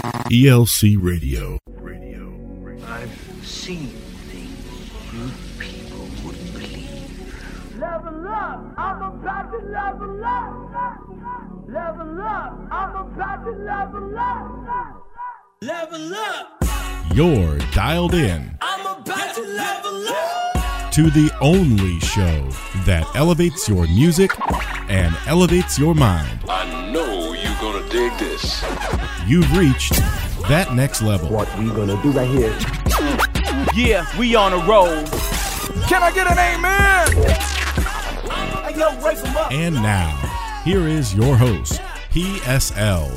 ELC Radio. I've seen things you people wouldn't believe. Level up! I'm about to level up! Level up! I'm about to level up! Level up! You're dialed in. I'm about to level up! To the only show that elevates your music and elevates your mind. I know you're gonna dig this. You've reached that next level. What we gonna do right here? Yeah, we on a roll. Can I get an amen? And now, here is your host, PSL.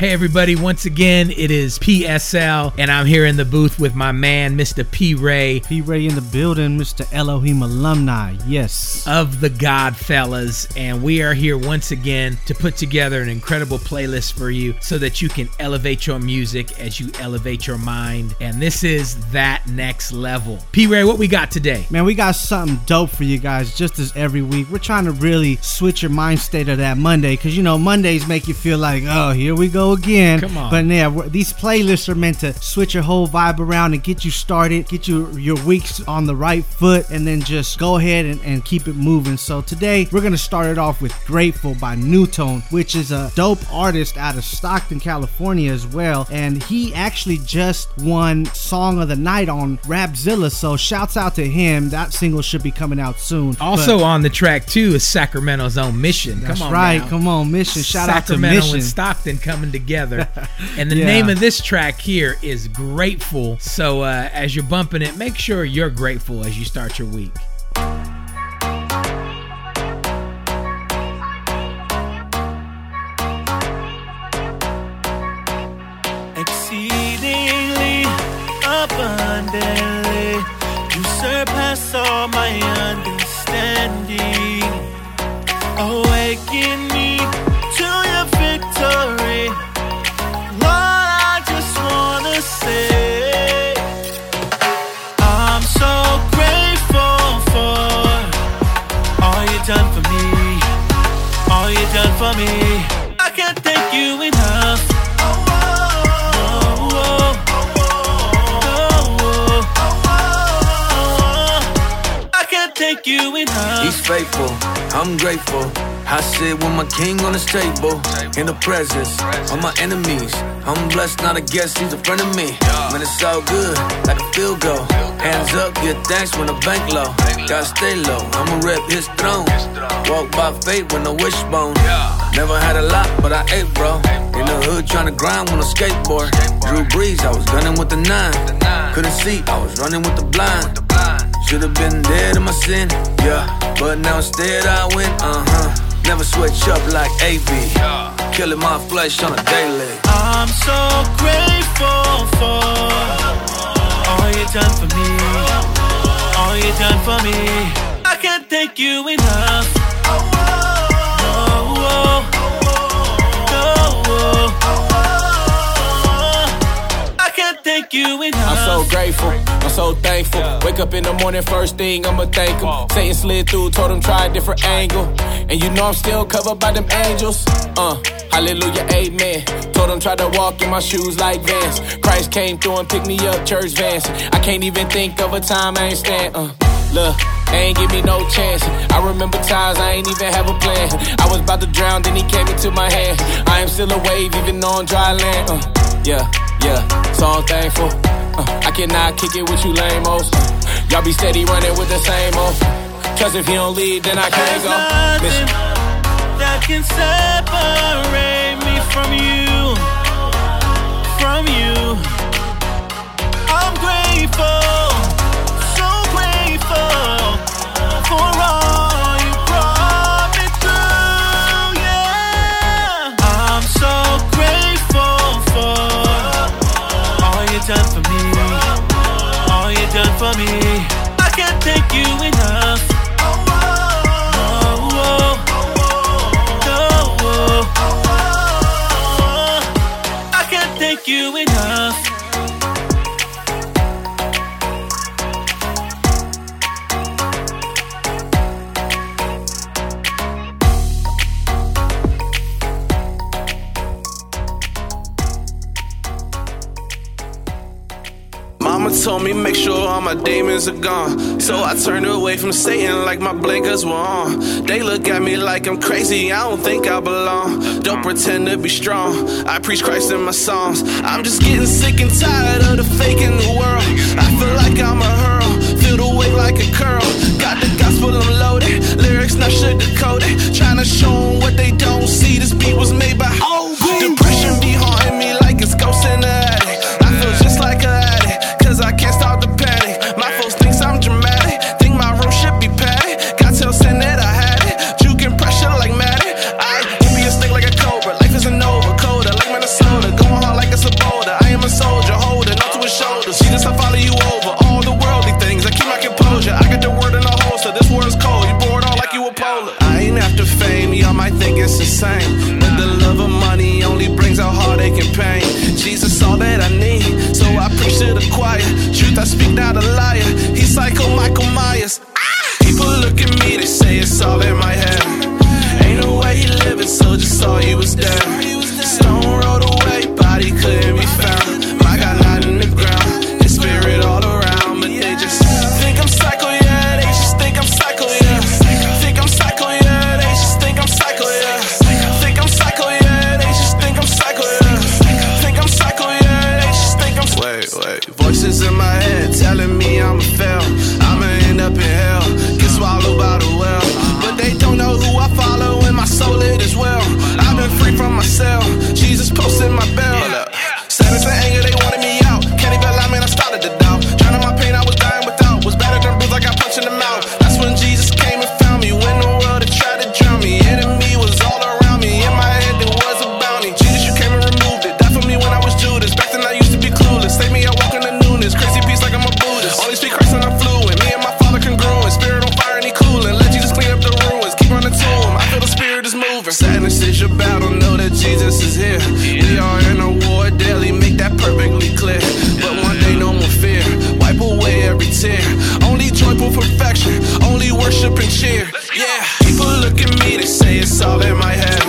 Hey everybody, once again, it is PSL, and I'm here in the booth with my man, Mr. P. Ray. P. Ray in the building, Mr. Elohim alumni, yes. Of the Godfellas, and we are here once again to put together an incredible playlist for you so that you can elevate your music as you elevate your mind, and this is That Next Level. P. Ray, what we got today? Man, we got something dope for you guys, just as every week. We're trying to really switch your mind state of that Monday, because you know, Mondays make you feel like, oh, here we go again. Come on. But yeah, these playlists are meant to switch your whole vibe around and get you started, get you your weeks on the right foot, and then just go ahead and keep it moving. So today we're going to start it off with Grateful by Newtone, which is a dope artist out of Stockton, California as well, and he actually just won Song of the Night on Rapzilla, so shouts out to him. That single should be coming out soon. Also on the track too is Sacramento's own Mission. That's right. Come on, Mission. Shout out to Mission. Sacramento and Stockton coming together. And the name of this track here is Grateful. So as you're bumping it, make sure you're grateful as you start your week. Exceedingly abundantly, you surpass all my understanding. Awaken me to your victory. Say, I'm so grateful for all you've done for me, all you've done for me. I can't thank you enough. Oh, oh, oh, oh, oh. I can't thank you enough. He's faithful, I'm grateful. I sit with my king on his table, in the presence of my enemies. I'm blessed, not a guest, he's a friend of me. Man, it's all good, like a field goal. Hands up, give thanks when the bank low. Gotta stay low, I'ma rep his throne. Walk by faith with no wishbone. Never had a lot, but I ate, bro. In the hood, tryna grind on a skateboard. Drew Brees, I was gunning with the 9. Couldn't see, I was running with the blind. Should've been dead in my sin, yeah. But now instead I win, uh-huh. Never switch up like A.V. Killing my flesh on a daily. I'm so grateful for all you done for me, all you done for me. I can't thank you enough. Oh, oh, oh, oh, oh. I can't thank you enough. I'm so grateful. I'm so thankful. Wake up in the morning, first thing, I'ma thank him. Satan slid through, told him try a different angle. And you know I'm still covered by them angels. Hallelujah, amen. Told him try to walk in my shoes like Vance. Christ came through and picked me up, church Vance. I can't even think of a time I ain't stand. Look, they ain't give me no chance. I remember times I ain't even have a plan. I was about to drown, then he came into my hand. I am still a wave, even on dry land. Yeah, so I'm thankful. I cannot kick it with you lame-os. Y'all be steady running with the same old. Cause if you don't leave, then I can't go. There's nothing that can separate me from you. From you. I'm grateful, so grateful for all you brought me through, yeah. I'm so grateful for all you've done for me, all you've done for me. I can't thank you enough. I can't thank you enough. Told me make sure all my demons are gone. So I turned away from Satan like my blinkers were on. They look at me like I'm crazy, I don't think I belong. Don't pretend to be strong, I preach Christ in my songs. I'm just getting sick and tired of the fake in the world. I feel like I'm a hurl, feel the weight like a curl. Got the gospel, I'm loaded, lyrics not sugar decoded. Tryna show them what they don't see, this beat was made by Hulvey. Depression be haunting me like it's ghost in the attic. I feel just like a addict, cause I can't stop the panic. My folks thinks I'm dramatic, think my room should be padded. God tell sin that I had it, juking pressure like Madden. I give me a stick like a cobra, life isn't over. Coda like Minnesota, going hard like it's a boulder. I am a soldier, holding up to his shoulders. Jesus, I follow you over, all the worldly things, I keep my composure. I got the word in a holster, this word is cold, you pour it all like you a polar. I ain't after fame, y'all might think it's the same, but the love of money only brings out heartache and pain. Jesus, all that I need, so I preach to the choir. Truth, I speak, not a liar. He's psycho Michael Myers. People look at me, they say it's all in my head. Ain't no way he living, so just saw he was dead. Stone rolled away, body couldn't be found. My God, not in the ground, his spirit all around. But they just think I'm psycho, yeah, they just think I'm psycho, yeah. Think I'm psycho, yeah, they just think I'm psycho, yeah. Think I'm psycho, yeah, they just think I'm psycho, yeah. Think I'm psycho, yeah, they just think I'm psycho, yeah. Wait, voices in my head telling me I'm a fail. I'ma end up in hell, get swallowed by the well. But they don't know who I follow, and my soul lit as well. I've been free from myself, Jesus posted my bell. Sadness and anger, they wanted me out. Can't even lie, man, I started to doubt. Drowning my pain, I was dying without. Was battered in bruised, I got punched in the mouth. That's when Jesus came and found me. When the world had tried to drown me, enemy was all around me. In my head, there was a bounty. Jesus, you came and removed it. Died for me when I was Judas. Back then, I used to be clueless. Save me, I walk in the newness. Crazy peace like I'm a Buddhist. Only speak Christ and I'm fluent. Me and my Father congruent. Spirit on fire and he cooling. Let Jesus clean up the ruins. Keep running to him. I feel the spirit is moving. Sadness is your battle. Know that Jesus is here. We are in a war. Perfectly clear, but one day no more fear. Wipe away every tear. Only joyful perfection, only worship and cheer. Yeah, people look at me, they say it's all in my head.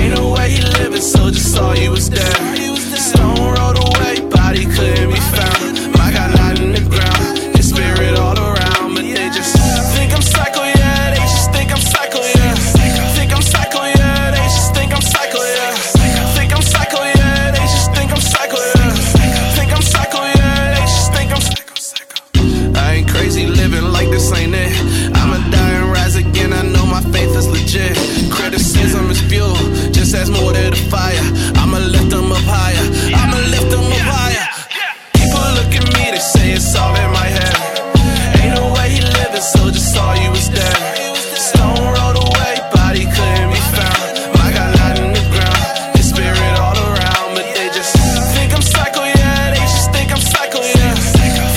Ain't no way he living, so just saw he was dead. Stone rolled away, body couldn't be found. My God, not in the ground, his spirit all around, but they just think I'm psycho. Criticism is fuel, just ask more to the fire. I'ma lift them up higher, I'ma lift them up higher. People look at me, they say it's all in my head. Ain't no way he living, so just saw you was dead. Stone rolled away, body couldn't be found. My God, not in the ground, his spirit all around. But they just think I'm psycho, yeah, they just think I'm psycho, yeah.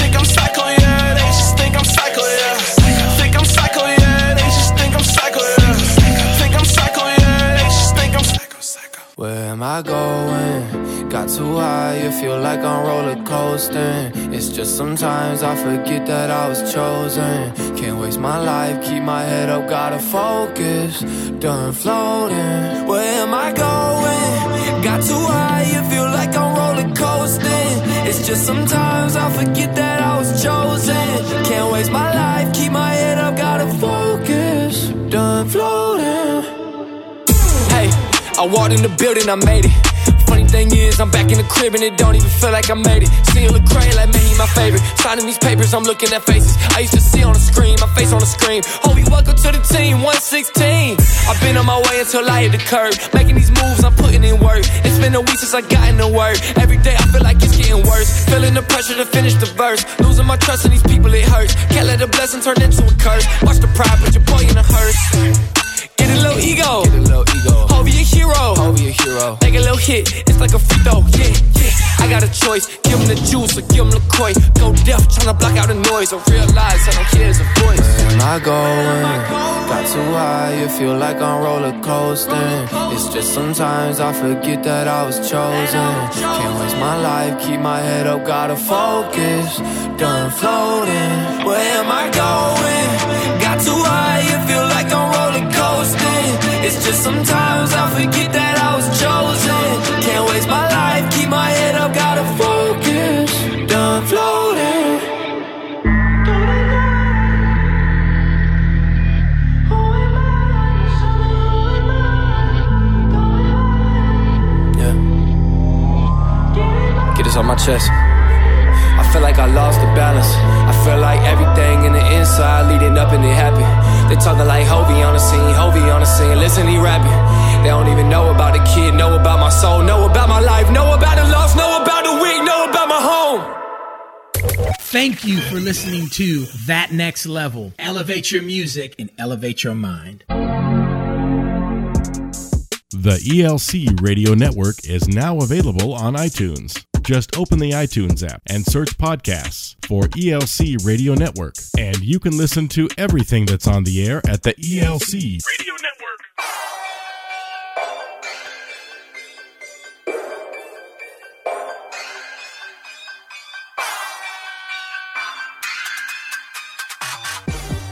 Think I'm psycho, yeah, they just think I'm psycho, yeah. Think I'm psycho, yeah, they just think I'm psycho, yeah. Where am I going? Got too high, it feel like I'm rollercoasting. It's just sometimes I forget that I was chosen. Can't waste my life, keep my head up, gotta focus. Done floating. Where am I going? Got too high, it feel like I'm rollercoasting. It's just sometimes I forget that I was chosen. Can't waste my life, keep my head up, gotta focus. Done floating. I walked in the building, I made it. Funny thing is, I'm back in the crib and it don't even feel like I made it. Seeing Lecrae like, man, he my favorite. Signing these papers, I'm looking at faces I used to see on the screen, my face on the screen. Hovi, welcome to the team, 116. I've been on my way until I hit the curb. Making these moves, I'm putting in work. It's been a week since I got in the word. Every day I feel like it's getting worse. Feeling the pressure to finish the verse. Losing my trust in these people, it hurts. Can't let a blessing turn into a curse. Watch the pride, put your boy in a hearse. Get a little ego, Hovi a hero, take a little hit, it's like a free throw, yeah. I got a choice, give him the juice or give him Lecrae. Go deaf, tryna block out the noise, or realize I don't care as a voice. Where am I going? Got too high, it feel like I'm rollercoasting. It's just sometimes I forget that I was chosen. Can't waste my life, keep my head up, gotta focus. Done floating. Where am I going? Got too high, it feel like I'm rollercoasting. It's just sometimes I forget that I was chosen. Can't waste my life, keep my head up, gotta focus. Done floating. chest. I feel like I lost the balance. I feel like everything in the inside leading up and it happened. They talking like Hovi on the scene, listen, he rapping. They don't even know about the kid, know about my soul, know about my life, know about the loss, know about the weak, know about my home. Thank you for listening to That Next Level. Elevate your music and elevate your mind. The ELC Radio Network is now available on iTunes. Just open the iTunes app and search podcasts for ELC Radio Network, and you can listen to everything that's on the air at the ELC Radio Network.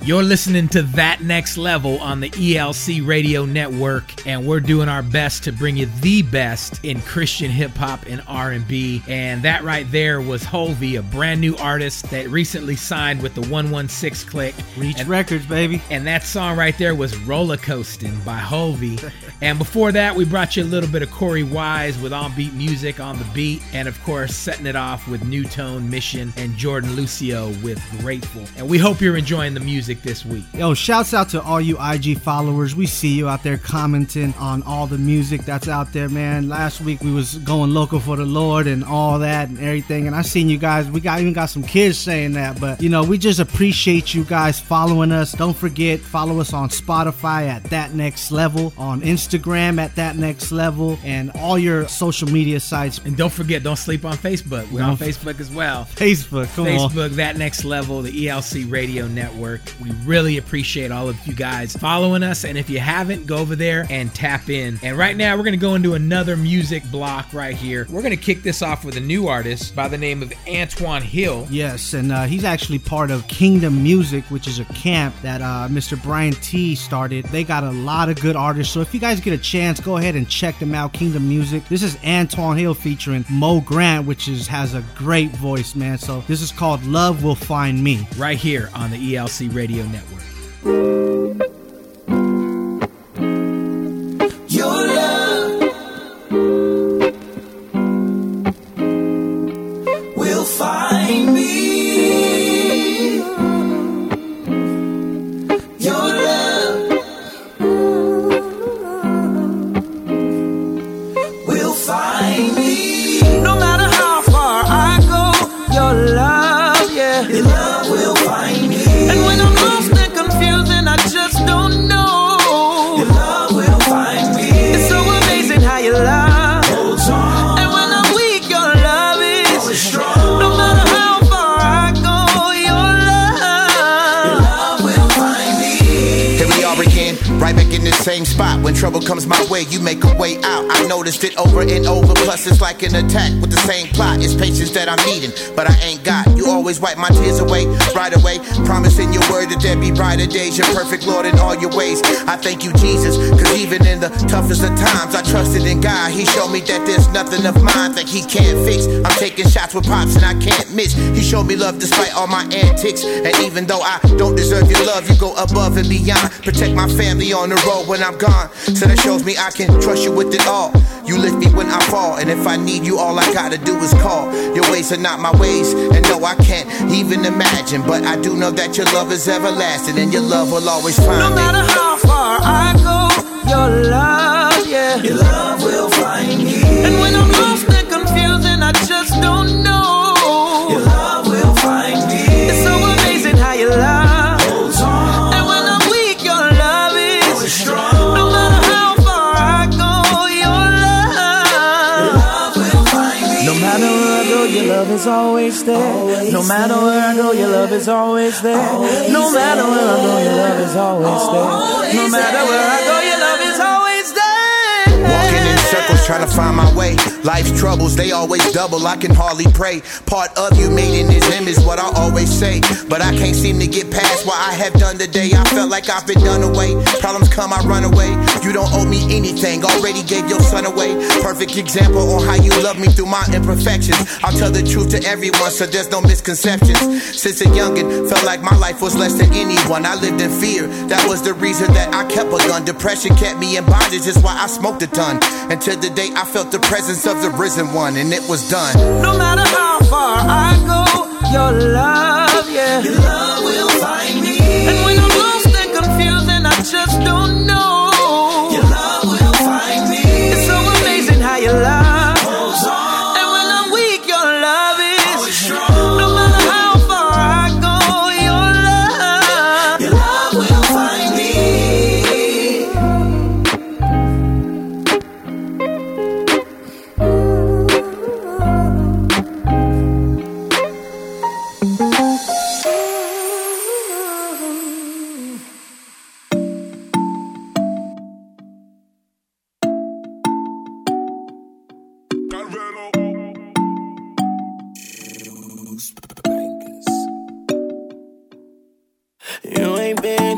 You're listening to That Next Level on the ELC Radio Network, and we're doing our best to bring you the best in Christian hip-hop and R&B. And that right there was Hulvey, a brand new artist that recently signed with the 116 Click. Reach Records, baby. And that song right there was Roller Coastin' by Hulvey. And before that, we brought you a little bit of Corey Wise with On Beat Music, On The Beat, and of course, setting it off with Newtone, Mission, and Jordan Lucio with Grateful. And we hope you're enjoying the music this week. Yo, shouts out to all you IG followers. We see you out there commenting on all the music that's out there, man. Last week we was going local for the Lord and all that and everything, and I seen you guys. We got even got some kids saying that, but you know, we just appreciate you guys following us. Don't forget, follow us on Spotify at That Next Level, on Instagram at That Next Level, and all your social media sites. And don't forget, don't sleep on Facebook. We're on Facebook as well. Facebook, That Next Level, the ELC Radio Network. We really appreciate all of you guys following us, and if you haven't, go over there and tap in. And right now, we're going to go into another music block right here. We're going to kick this off with a new artist by the name of Antoine Hill. Yes, and he's actually part of Kingdom Music, which is a camp that Mr. Brian T started. They got a lot of good artists, so if you guys get a chance, go ahead and check them out, Kingdom Music. This is Antoine Hill featuring Mo Grant, which has a great voice, man. So this is called Love Will Find Me, right here on the ELC Radio Network. Same spot. When trouble comes my way, you make a way out. I noticed it over and over, plus it's like an attack with the same plot. It's patience that I'm needing, but I ain't got. You always wipe my tears away, right away. Promising your word that there be brighter days. You're perfect, Lord, in all your ways. I thank you, Jesus, cause even in the toughest of times, I trusted in God. He showed me that there's nothing of mine that he can't fix. I'm taking shots with pops and I can't miss. He showed me love despite all my antics. And even though I don't deserve your love, you go above and beyond. Protect my family on the road when I'm gone, so that shows me I can trust you with it all. You lift me when I fall, and if I need you, all I gotta do is call. Your ways are not my ways, and no, I can't even imagine, but I do know that your love is everlasting, and your love will always find me. No matter how far I go, your love, yeah, your love will find me. And when I'm lost and confused and I just don't know, your love will find me. It's so amazing how your love holds on, and when I'm weak, your love is strong. Love is always there. Always no matter where I go, your love is always there. Always no matter where I go, your love is always there. No matter where I go, your love is always there. Walking in circles trying to find my way. Life's troubles, they always double. I can hardly pray. Part of you made in his image, what I always say. But I can't seem to get past what I have done today. I felt like I've been done away. Problems come, I run away. You don't owe me anything, already gave your son away. Perfect example on how you love me through my imperfections. I'll tell the truth to everyone so there's no misconceptions. Since a youngin', felt like my life was less than anyone. I lived in fear, that was the reason that I kept a gun. Depression kept me in bondage, that's why I smoked a ton. And to the day I felt the presence of the risen one, and it was done. No matter how far I go, your love, yeah, your love will find me. And when I'm lost and confused and I just don't know, your love will find me. It's so amazing how your love goes on. And when I'm weak, your love is always strong. No matter how far I go, your love will find me.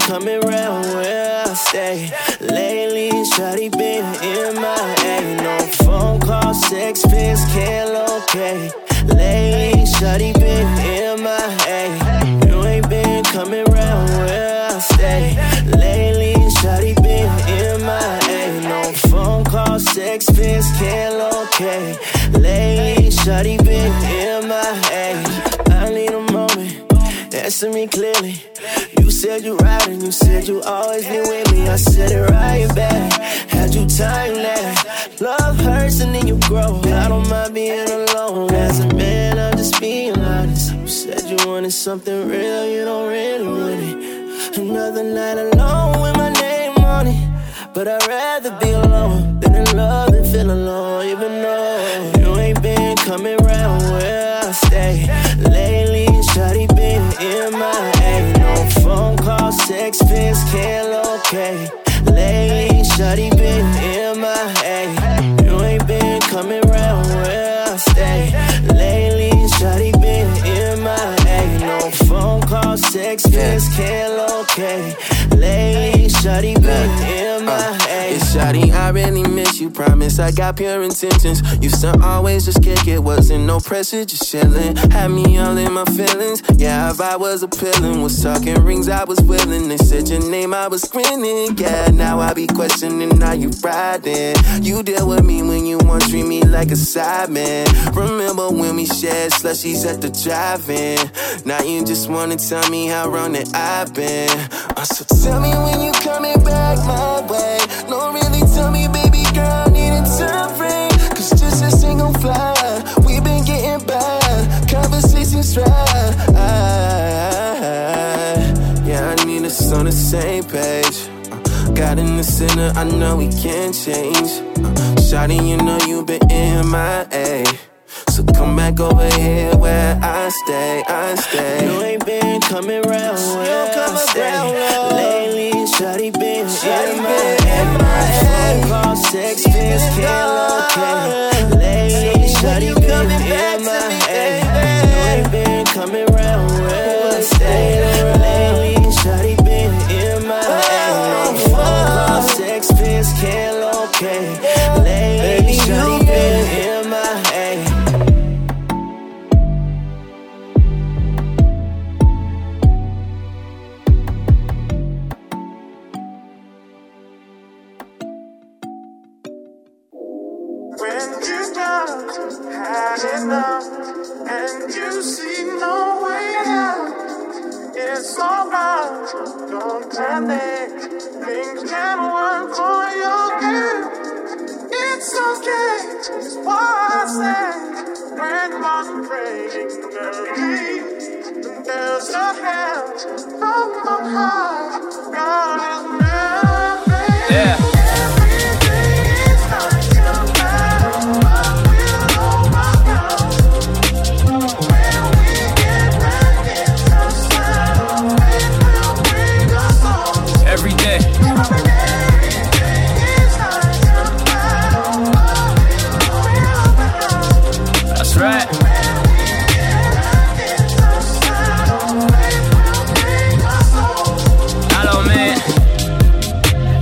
Coming round where I stay lately, shawty been in my head. No phone call, sixpence, can't locate. Lately, shawty been in my head. You ain't been coming round where I stay lately, shawty been in my head. No phone call, sixpence, can't locate. Lately, shawty been in my head. I need a moment, answer me clearly. You said you ride and you said you always been with me. I said it right back, had you time that. Love hurts and then you grow. I don't mind being alone. As a man, I'm just being honest. You said you wanted something real, you don't really want it. Another night alone with my name on it. But I'd rather be alone than in love and feel alone. Even though you ain't been coming round where I stay lately, shawty been in my head. Phone call, sixpence, can't locate. Lately, shawty been in my head. You ain't been coming round where I stay lately, shawty been in my head. No phone call, sixpence, can't locate. Lately, shawty been in my head. It's shawty, I really miss you. Promise I got pure intentions. Used to always just kick it. Wasn't no pressure, just chilling. Had me all in my feelings. Yeah, if I was appealing, was talking rings, I was willing. They said your name, I was grinning. Yeah, now I be questioning how you riding. You deal with me when you want, treat me like a side man. Remember when we shared slushies at the drive-in? Now you just wanna tell me how wrong that I've been. So tell me when you coming back my way. No, really tell me, baby girl, I need a time frame. Cause just a single fly, we been getting by. Conversations dry. Yeah, I need us on the same page. God in the center, I know we can't change. Shawty, you know you been in my A. So come back over here where I stay. You ain't been coming round where I stay lately, shawty been in my head. Phone call, sixpence, can't locate. Lately, shawty been in my head. You ain't been coming round where I stay lately, shawty been in my head. Phone call, sixpence, can't locate. Lately, shawty been in my head. Had enough, and you see no way out. It's alright, don't panic. Things can work for your good. It's okay, it's what I say. When one praying the there's a hand from on high. God is never.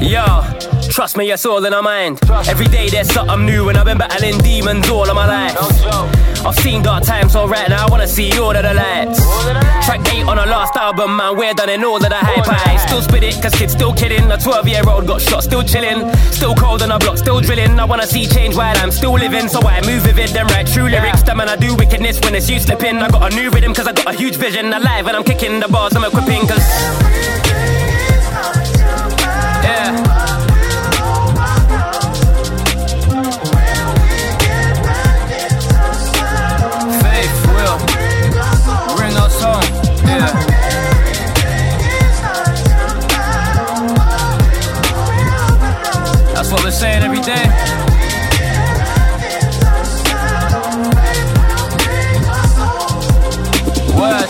Yeah. Trust me, it's all in our mind. Every day there's something new, and I've been battling demons all of my life. I've seen dark times, so right now I wanna see all of the lights. Track 8 on our last album, man, we're done in all of the hype. I still spit it, cause kids still kidding. A 12-year-old got shot, still chilling. Still cold on a block, still drilling. I wanna see change while I'm still living, so I move vivid, then write true lyrics. That man, I do wickedness when it's you slipping. I got a new rhythm, cause I got a huge vision. Alive and I'm kicking the bars, I'm equipping, cause saying every day. Word.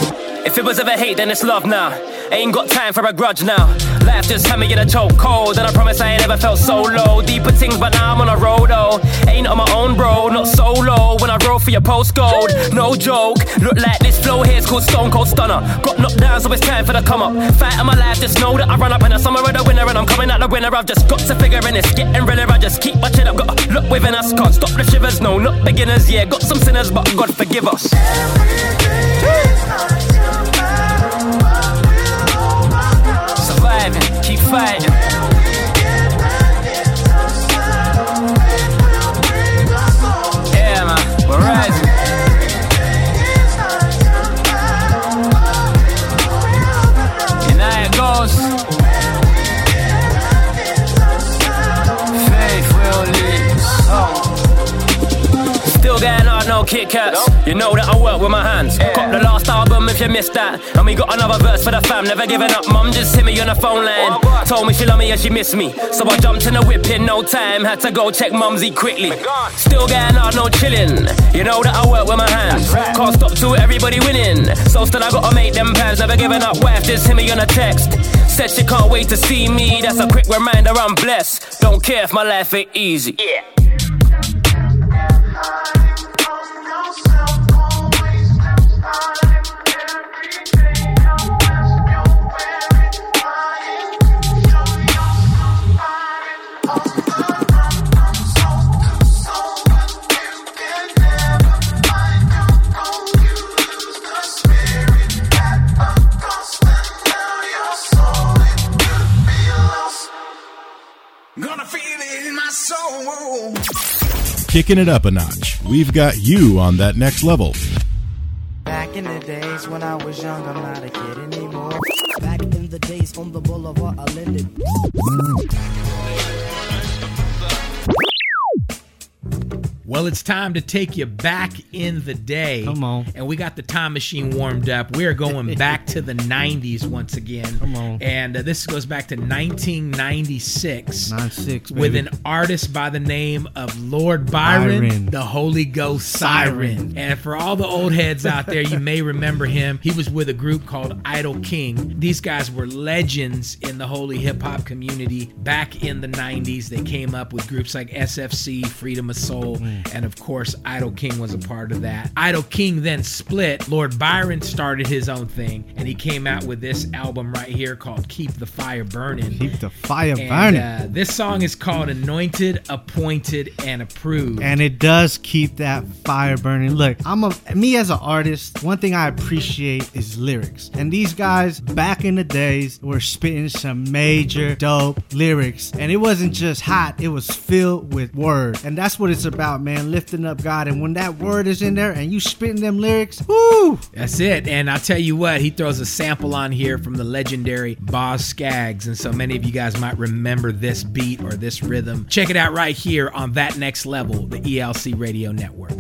If it was ever hate, then it's love now. I ain't got time for a grudge now. Life just had me in a chokehold, and I promise I ain't ever felt so low. Deeper things, but now I'm on a road, oh. Ain't on my own, bro, not solo. When I roll for your postcode, no joke. Look like this flow here's called Stone Cold Stunner. Got knocked down, so it's time for the come up. Fight of my life, just know that I run up in the summer of the winner, and I'm coming out the winner. I've just got to figure in, it's getting realer. I just keep my chin up, gotta look within us. Can't stop the shivers, no, not beginners. Yeah, got some sinners, but God forgive us. Keep fighting. Yeah, man, we're rising. And now it goes. Faith will lead us. Still going hard, no Kit Kats. You know that I work with my hands. Yeah. Cop the last album if you missed that. And we got another verse for the fam. Never giving up, mum just hit me on the phone line. Told me she loved me and she missed me. So I jumped in the whip in no time. Had to go check mumsy quickly. Still getting hard, no chilling. You know that I work with my hands. Right. Can't stop till everybody winning. So still I gotta make them plans. Never giving up, wife just hit me on a text. Said she can't wait to see me. That's a quick reminder I'm blessed. Don't care if my life ain't easy. Yeah. Kicking it up a notch. We've got you on that next level. Back in the days when I was young, I'm not a kid anymore. Back in the days on the boulevard, I landed. Well, it's time to take you back in the day. Come on. And we got the time machine warmed up. We're going back to the 90s once again. Come on. And this goes back to 1996. 96, baby. With an artist by the name of Lord Byron. The Holy Ghost Siren. And for all the old heads out there, you may remember him. He was with a group called Idol King. These guys were legends in the holy hip-hop community back in the 90s. They came up with groups like SFC, Freedom of Soul. And of course, Idol King was a part of that. Idol King then split. Lord Byron started his own thing, and he came out with this album right here called Keep the Fire Burning. Keep the Fire Burning. This song is called Anointed, Appointed, and Approved. And it does keep that fire burning. Look, me as an artist, one thing I appreciate is lyrics. And these guys, back in the days, were spitting some major dope lyrics. And it wasn't just hot, it was filled with words. And that's what it's about, man, lifting up God. And when that word is in there and you spitting them lyrics, whoo! That's it. And I'll tell you what, he throws a sample on here from the legendary Boz Scaggs. And so many of you guys might remember this beat or this rhythm. Check it out right here on That Next Level, the ELC Radio Network.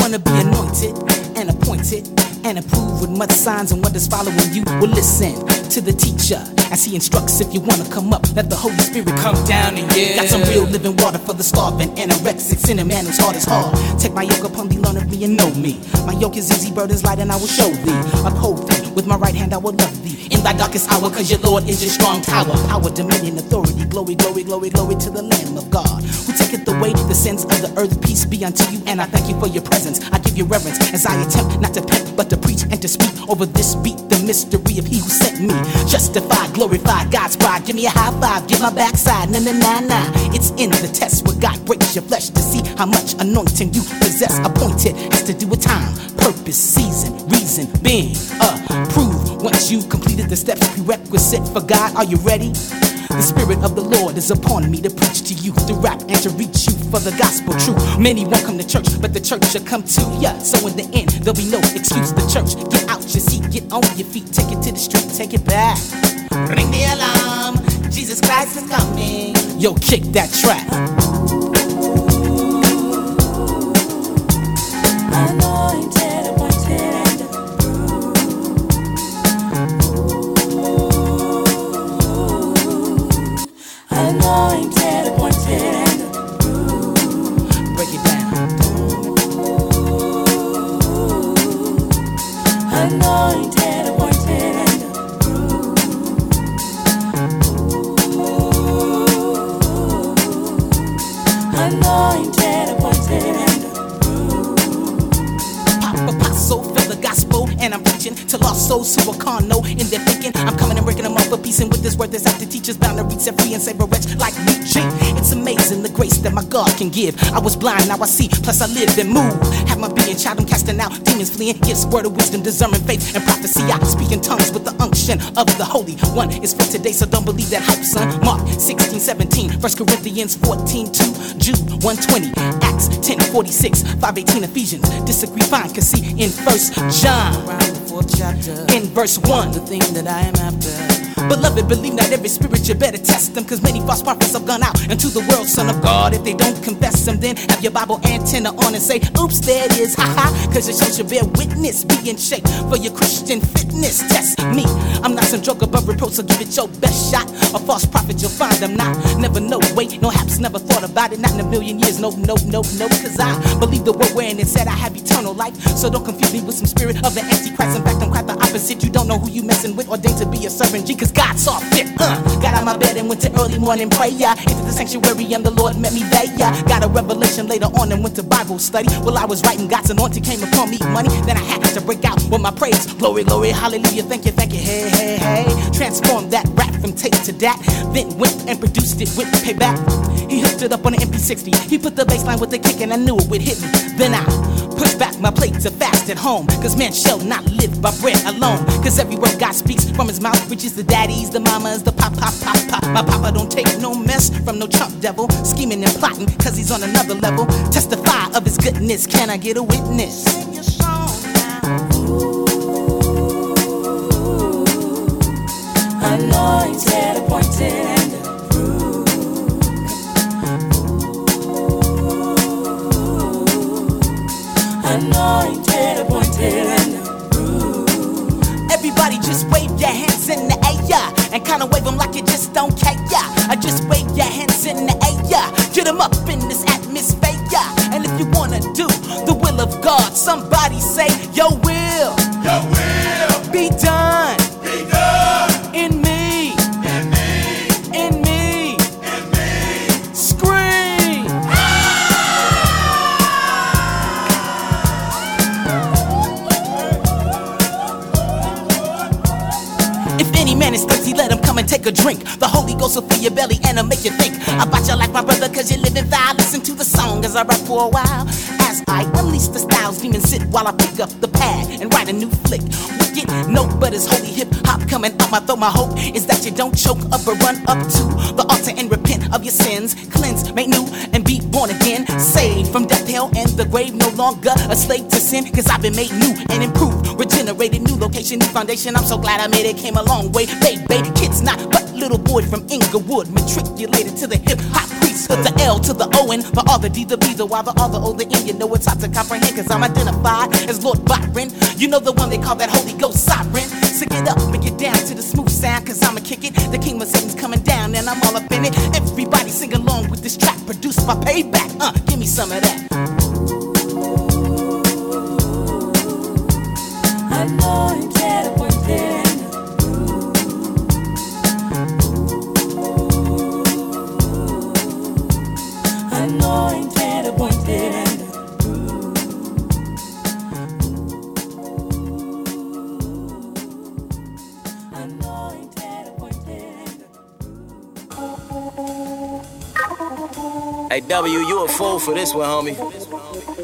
Wanna be anointed and appointed and approved with much signs and wonders following you. Well, listen, to the teacher as he instructs, if you want to come up, let the Holy Spirit come down and yeah. Got some real living water for the starving, anorexics in a man whose heart is hard. Take my yoke upon thee, learn of me and know me. My yoke is easy, burden's light, and I will show thee. Uphold thee, with my right hand I will love thee. In thy darkest hour, cause your Lord is your strong tower. Power, dominion, authority, glory, glory, glory, glory to the Lamb of God. Who taketh away the sins of the earth, peace be unto you, and I thank you for your presence. I give you reverence as I attempt not to pimp, but to preach and to speak over this beat, the mystery of he who sent me. Justified, glorified, God's pride. Give me a high five, give my backside, na na na na. It's in the test where God breaks your flesh to see how much anointing you possess. Appointed has to do with time, purpose, season, reason, being approved. Once you've completed the steps prerequisite for God, are you ready? The Spirit of the Lord is upon me to preach to you, to rap and to reach you for the gospel true. Many won't come to church, but the church shall come to ya. So in the end, there'll be no excuse. The church, get out your seat, get on your feet, take it to the street, take it back. Ring the alarm, Jesus Christ is coming. Yo, kick that track. Anointed, appointed, and approved. Anointed, appointed, and approved. Break it down. Anointed, appointed, and approved. Anointed, appointed, and approved. Pop a paso for the gospel, and I'm preaching to lost souls who are carnal in their thinking. I'm coming and breaking them off a piece, and with this word that's out to teach us bound to reach set free and save a wretch like me. It's amazing the grace that my God can give. I was blind, now I see, plus I live and move. Have my being, child, I'm casting out demons, fleeing gifts, word of wisdom, discerning faith and prophecy. I speak in tongues with the unction of the Holy One. It's for today, so don't believe that hype, son. Mark 16, 17, 1 Corinthians 14, 2, Jude 120, Acts 10, 46, 518, Ephesians. Disagree, fine, cause see in 1 John. Chapter. In verse 1, the thing that I am after. Beloved, believe not every spirit, you better test them, cause many false prophets have gone out into the world, son of God. If they don't confess them, then have your Bible antenna on and say, oops, there it is, haha. Cause your soul should bear witness, be in shape for your Christian fitness. Test me, I'm not some joker, but reproach, so give it your best shot. A false prophet, you'll find I'm not. Never know, wait, no haps, never thought about it, not in a million years, no. Cause I believe the word wherein it said I have eternal life, so don't confuse me with some spirit of the Antichrist. In fact, I'm quite the opposite. You don't know who you messing with, ordained to be a servant. G, cause God saw fit. Got out my bed and went to early morning prayer. Into the sanctuary and the Lord met me there. Got a revelation later on and went to Bible study. Well, I was writing God's anointing came upon me money. Then I had to break out with my praise. Glory, glory, hallelujah, thank you, hey, hey, hey. Transformed that rap from tape to that. Then went and produced it with payback. He hooked it up on the MP60. He put the bass line with the kick and I knew it would hit me. Then I pushed back my plate to fast at home. Cause man shall not live by bread alone, cause every word God speaks from his mouth reaches the daddies, the mamas, the pop, pop, pop, pop. My papa don't take no mess from no chump devil, scheming and plotting, cause he's on another level. Testify of his goodness, can I get a witness? Sing your song now. Ooh, anointed, appointed, and approved. Anointed, appointed, and everybody just wave your hands in the air and kind of wave them like you just don't care. I just wave your hands in the air, get them up in this atmosphere. And if you want to do the will of God, somebody say, your will be done. And take a drink. The Holy Ghost will fill your belly and it'll make you think about your life, my brother, cause you're living foul. Listen to the song as I rap for a while. As I unleash the styles, demons sit while I pick up the pad and write a new flick. Wicked, no, but it's holy hip hop coming out my throat. My hope is that you don't choke up but run up to the altar and repent of your sins. Cleanse, make new, and be born again. Saved from death, hell, and the grave. No longer a slave to sin, cause I've been made new and improved. Regenerated, new location, new foundation. I'm so glad I made it, came a long way. Baby, kids, not but little boy from Inglewood, matriculated to the hip hop priest. But the L to the O and the R, the D, the B, the Y, the R, the O, the N. You know it's hard to comprehend, cause I'm identified as Lord Byron. You know the one they call that Holy Ghost Siren. So get up and get down to the smooth sound, cause I'ma kick it. The King of Satan's coming down and I'm all up in it. Everybody sing along with this track produced by Payback. Give me some of that. Anointed, appointed. Anointed, appointed, and approved. Anointed, appointed, and approved. Hey W, you a fool for this one, homie.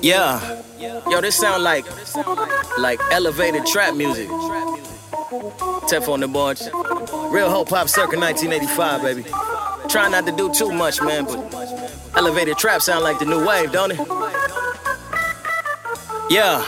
Yeah. Yo, this sound like elevated trap music. Tef on the board. Real Hope Pop circa 1985, baby. Try not to do too much, man, but elevated trap sound like the new wave, don't it? Yeah.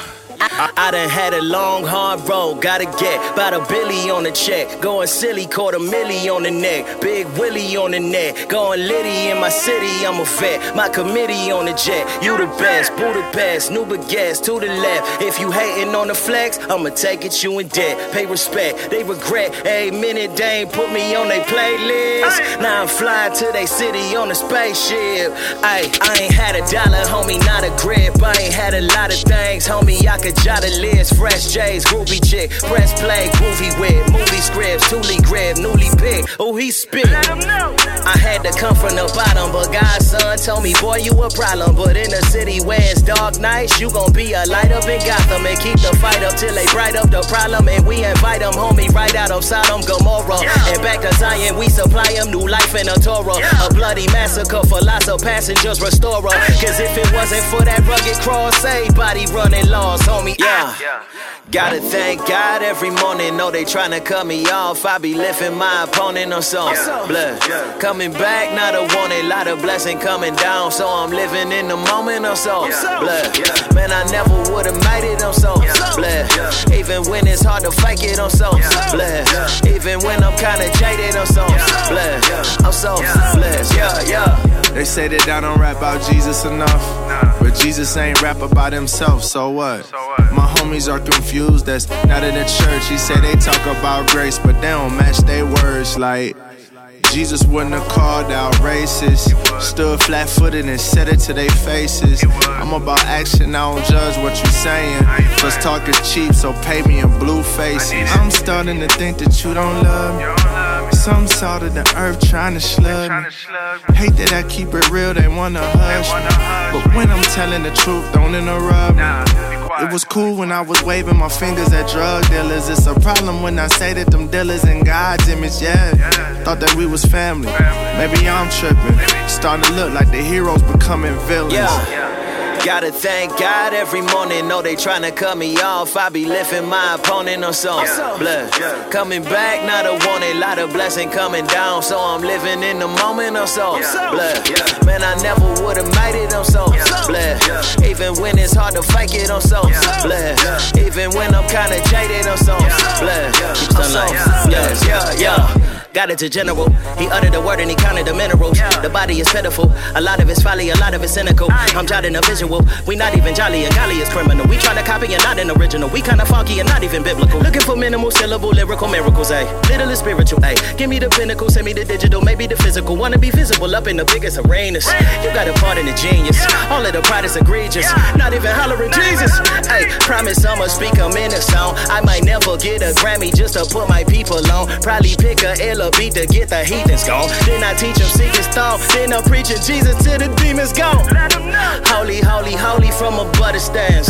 I done had a long, hard road, gotta get about a billy on the check. Going silly, caught a milli on the neck. Big Willie on the neck. Going litty in my city, I'm a vet. My committee on the jet. You the best, Budapest, new baguettes to the left. If you hating on the flex, I'ma take it, you in debt. Pay respect, they regret. Every minute they ain't put me on they playlist. Now I'm flying to they city on a spaceship. I ain't had a dollar, homie, not a grip. I ain't had a lot of things, homie, I could Jada lives, fresh J's, groovy chick. Press play, groovy whip. Movie scripts, Thule grab, newly picked. Oh, he spit. Let him know. I had to come from the bottom, but God's son told me, boy, you a problem. But in the city where it's dark nights, you gon' be a light up in Gotham. And keep the fight up till they bright up the problem. And we invite them, homie, right out of Sodom, Gomorrah. Yeah. And back to Zion, we supply them new life in a Torah. Yeah. A bloody massacre for lots of passengers, restorer. Cause if it wasn't for that rugged cross, everybody running lost, homie. Yeah, gotta thank God every morning. Know they tryna cut me off. I be lifting my opponent on some blood. Coming back, not a warning. Lot of blessing coming down, so I'm living in the moment on some blood. Man, I never would've made it on some blood. Even when it's hard to fake it on some blood. Even when I'm kinda jaded on some blood. I'm so blessed. Yeah. They say that I don't rap about Jesus enough, but Jesus ain't rap about himself, so what? My homies are confused, that's not in the church. He said they talk about grace, but they don't match their words. Like, Jesus wouldn't have called out racist. Stood flat-footed and said it to their faces. I'm about action, I don't judge what you saying. Cause talk is cheap, so pay me in blue faces. I'm starting to think that you don't love me. Some salt of the earth trying to slug me. Hate that I keep it real, they wanna hush me. But when I'm telling the truth, don't interrupt me. It was cool when I was waving my fingers at drug dealers. It's a problem when I say that them dealers in God's image, yeah. Thought that we was family. Maybe I'm tripping. Starting to look like the heroes becoming villains. Gotta thank God every morning. Know they tryna cut me off. I be lifting my opponent on some blood. Coming back, not a warning. Lot of blessing coming down, so I'm living in the moment on some blood. Man, I never would've made it on some blood. Even when it's hard to fake it on some blood. Even when I'm kinda jaded on some blood. I'm so blessed. Got it to general. He uttered a word and he counted the minerals. The body is pitiful. A lot of it's folly, a lot of it's cynical. I'm jotting a visual. We not even jolly, and golly is criminal. We tryna copy and not an original. We kinda funky and not even biblical. Looking for minimal syllable, lyrical miracles, ayy. Little is spiritual, ayy. Give me the pinnacle, send me the digital, maybe the physical. Wanna be visible up in the biggest arenas. You got a part in the genius. All of the pride is egregious. Not even hollering Jesus. Ayy, promise I'ma speak them in a song. I might never get a Grammy just to put my people on. Probably pick a L beat to get the heathens gone. Then I teach them seek his throne. Then I'm preaching Jesus till the demons gone. Holy, holy, holy from a butter stance.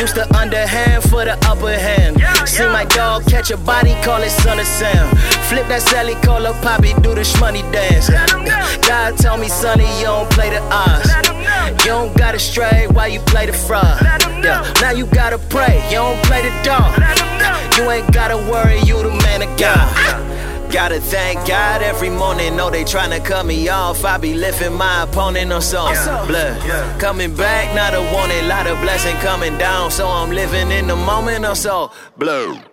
Used to underhand for the upper hand. See my dog catch a body, call it Son of Sam. Flip that Sally, call her Poppy, do the shmoney dance. God told me, Sonny, you don't play the odds. You don't gotta stray while you play the fraud. Now you gotta pray, you don't play the dog. You ain't gotta worry, you the man of God. Gotta thank God every morning. Know they tryna cut me off. I be lifting my opponent on some blood. Coming back, not a warning. Lot of blessing coming down, so I'm living in the moment on some blood.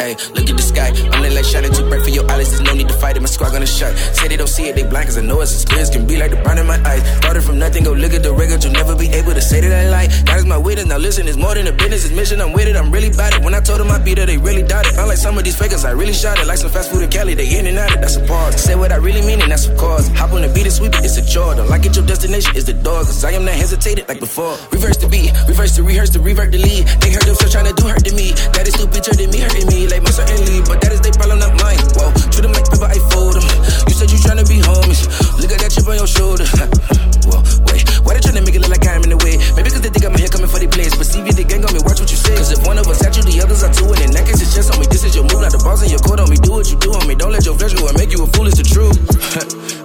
Ay, look at the sky, I'm lit like shining too bright for your eyelids. There's no need to fight it, my squad gonna shut. Say they don't see it, they blind, cause I know it's as clear as can be, like the brown in my eyes. Started from nothing, go look at the record, you'll never be able to say that I lied. God is my witness, now listen, it's more than a business, it's mission, I'm with it, I'm really about it. When I told them I beat her, they really doubted. Found like some of these fakers, I really shot it, like some fast food in Cali, they in and out of, that's a pause. Say what I really mean and that's a cause. Hop on the beat and sweep it, it's a chore. Don't like it, your destination is the door, cause I am not hesitated like before. Reverse the beat, reverse the rehearse, the revert the lead. They heard themselves trying to do hurt to me. That is stupid, turning me, hurting me. Like my certainly, but that is they problem, not mine. Whoa, true to my paper, I fold them. You said you trying to be homies. Look at that chip on your shoulder. Whoa, wait, why they trying to make it look like I'm in the way? Maybe cause they think I'm here coming for the place. But see, the gang on me, watch what you say. Cause if one of us at you, the others are two. And in that case, it's just on me. This is your move, not the balls in your coat on me. Do what you do on me. Don't let your flesh go and make you a fool, it's the truth.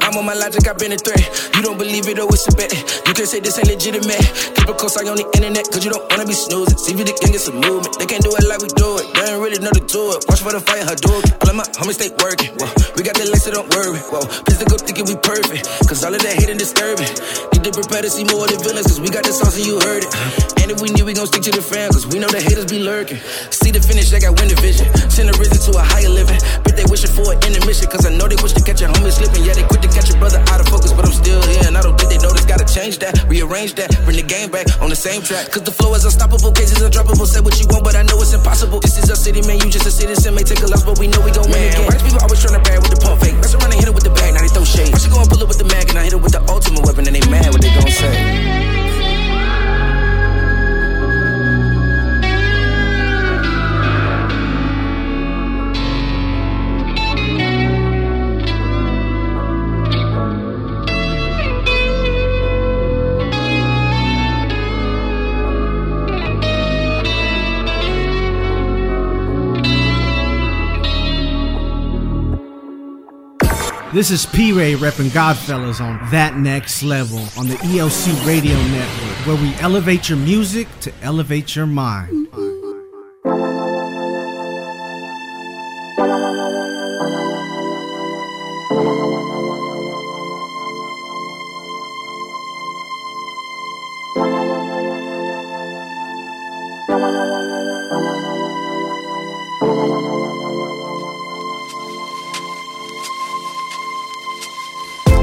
I'm on my logic, I've been a threat. You don't believe it, oh, it's a bet. You can say this ain't legitimate. Keep a close eye on the internet, cause you don't wanna be snoozing. See, the gang is a movement. They can't do it like we do it. They ain't really know to do it. Watch for the fire, her do it. All of my homies stay working. Whoa. We got the legs, so don't worry. Whoa. Please don't go thinking we perfect, cause all of that hate and disturbing. Need to prepare to see more of the villains, cause we got the sauce and you heard it. And if we need, we gon' stick to the fan, cause we know the haters be lurking. See the finish, they got window vision. Send a risen to a higher living. Bet they wishing for an intermission, cause I know they wish to catch your homie slipping. Yeah, they quit to catch your brother out of focus, but I'm still here, and I don't think they notice. Gotta change that, rearrange that, bring the game back on the same track. Cause the flow is unstoppable, cases undroppable. Say what you want, but I know it's impossible. This is our city, man, you just a citizen. May take a loss, but we know we gon' win again. Rich people always tryna bag with the pump fake. Mess around and hit it with the bag, now they throw shade. She gon' pull it with the mag, and I hit it with the ultimate weapon, and they mad what they gon' say. This is P. Ray repping Godfellas on That Next Level on the ELC Radio Network, where we elevate your music to elevate your mind.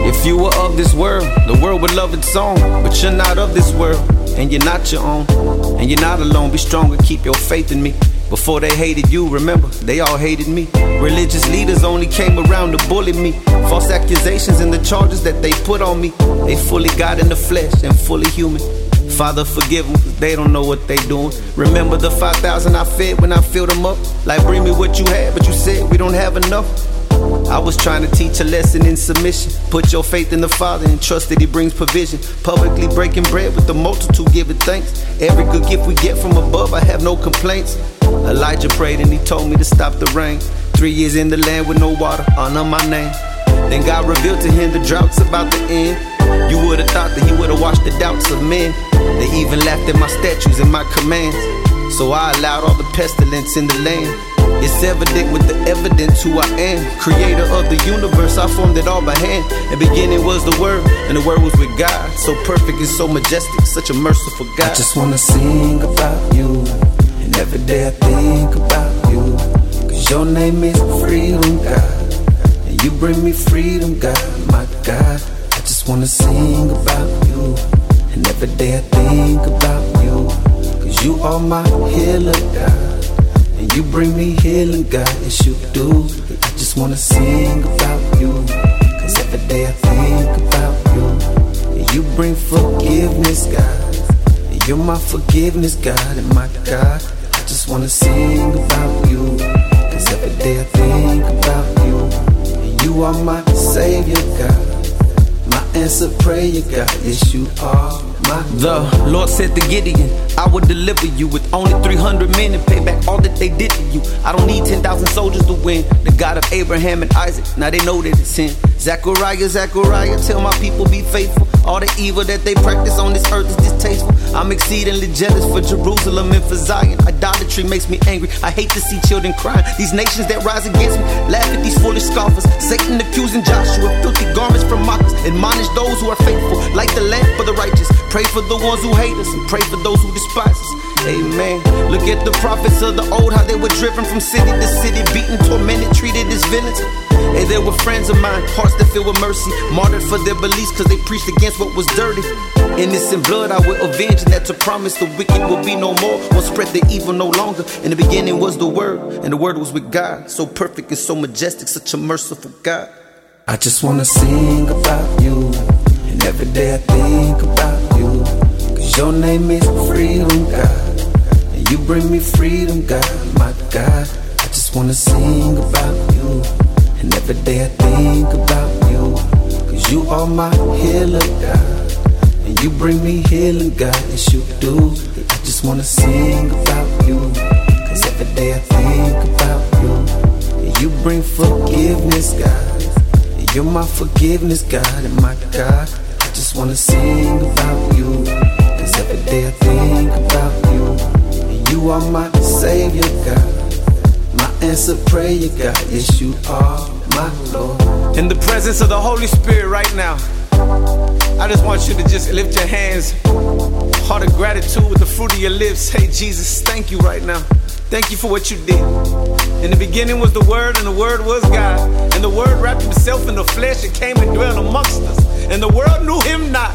If you were of this world, the world would love its own. But you're not of this world, and you're not your own. And you're not alone, be stronger, keep your faith in me. Before they hated you, remember, they all hated me. Religious leaders only came around to bully me. False accusations and the charges that they put on me. They fully God in the flesh and fully human. Father, forgive them, cause they don't know what they doing. Remember the 5,000 I fed when I filled them up. Like, bring me what you had, but you said we don't have enough. I was trying to teach a lesson in submission. Put your faith in the Father and trust that He brings provision. Publicly breaking bread with the multitude giving thanks. Every good gift we get from above, I have no complaints. Elijah prayed and he told me to stop the rain. 3 years in the land with no water, honor my name. Then God revealed to him the drought's about to end. You would've thought that He would've washed the doubts of men. They even laughed at my statutes and my commands. So I allowed all the pestilence in the land. It's evident with the evidence who I am. Creator of the universe, I formed it all by hand. In the beginning was the Word, and the Word was with God. So perfect and so majestic, such a merciful God. I just wanna sing about you, and every day I think about you. Cause your name is freedom, God, and you bring me freedom, God, my God. I just wanna sing about you, and every day I think about you. Cause you are my healer, God. And you bring me healing, God, as you do. I just wanna sing about you, cause every day I think about you. And you bring forgiveness, God. And you're my forgiveness, God, and my God. I just wanna sing about you, cause every day I think about you. And you are my Savior, God. My answer prayer, God, yes you are. The Lord said to Gideon, I will deliver you with only 300 men and pay back all that they did to you. I don't need 10,000 soldiers to win. The God of Abraham and Isaac, now they know that it's Him. Zechariah, Zechariah, tell my people be faithful. All the evil that they practice on this earth is distasteful. I'm exceedingly jealous for Jerusalem and for Zion. Idolatry makes me angry. I hate to see children crying. These nations that rise against me, laugh at these foolish scoffers. Satan accusing Joshua of filthy garments from mockers. Admonish those who are faithful. Light the lamp for the righteous. Pray for the ones who hate us, and pray for those who despise us. Amen. Look at the prophets of the old, how they were driven from city to city, beaten, tormented, treated as villains. And there were friends of mine, hearts that filled with mercy, martyred for their beliefs cause they preached against what was dirty. Innocent blood I will avenge, and that's a promise. The wicked will be no more, won't spread the evil no longer. In the beginning was the Word, and the Word was with God. So perfect and so majestic, such a merciful God. I just wanna sing about you, and every day I think about you. Cause your name is freedom, God, and you bring me freedom, God, my God. I just wanna sing about you, and every day I think about you. Cause you are my healer, God, and you bring me healing, God, yes you do. I just wanna sing about you, cause every day I think about you. And you bring forgiveness, God, and you're my forgiveness, God, and my God. I just wanna sing about you, cause every day I think about you. And you are my Savior, God, my answer prayer, God, yes you are my Lord. In the presence of the Holy Spirit right now, I just want you to just lift your hands, heart of gratitude with the fruit of your lips. Hey Jesus, thank you right now. Thank you for what you did. In the beginning was the Word, and the Word was God. And the Word wrapped himself in the flesh and came and dwelt amongst us. And the world knew him not.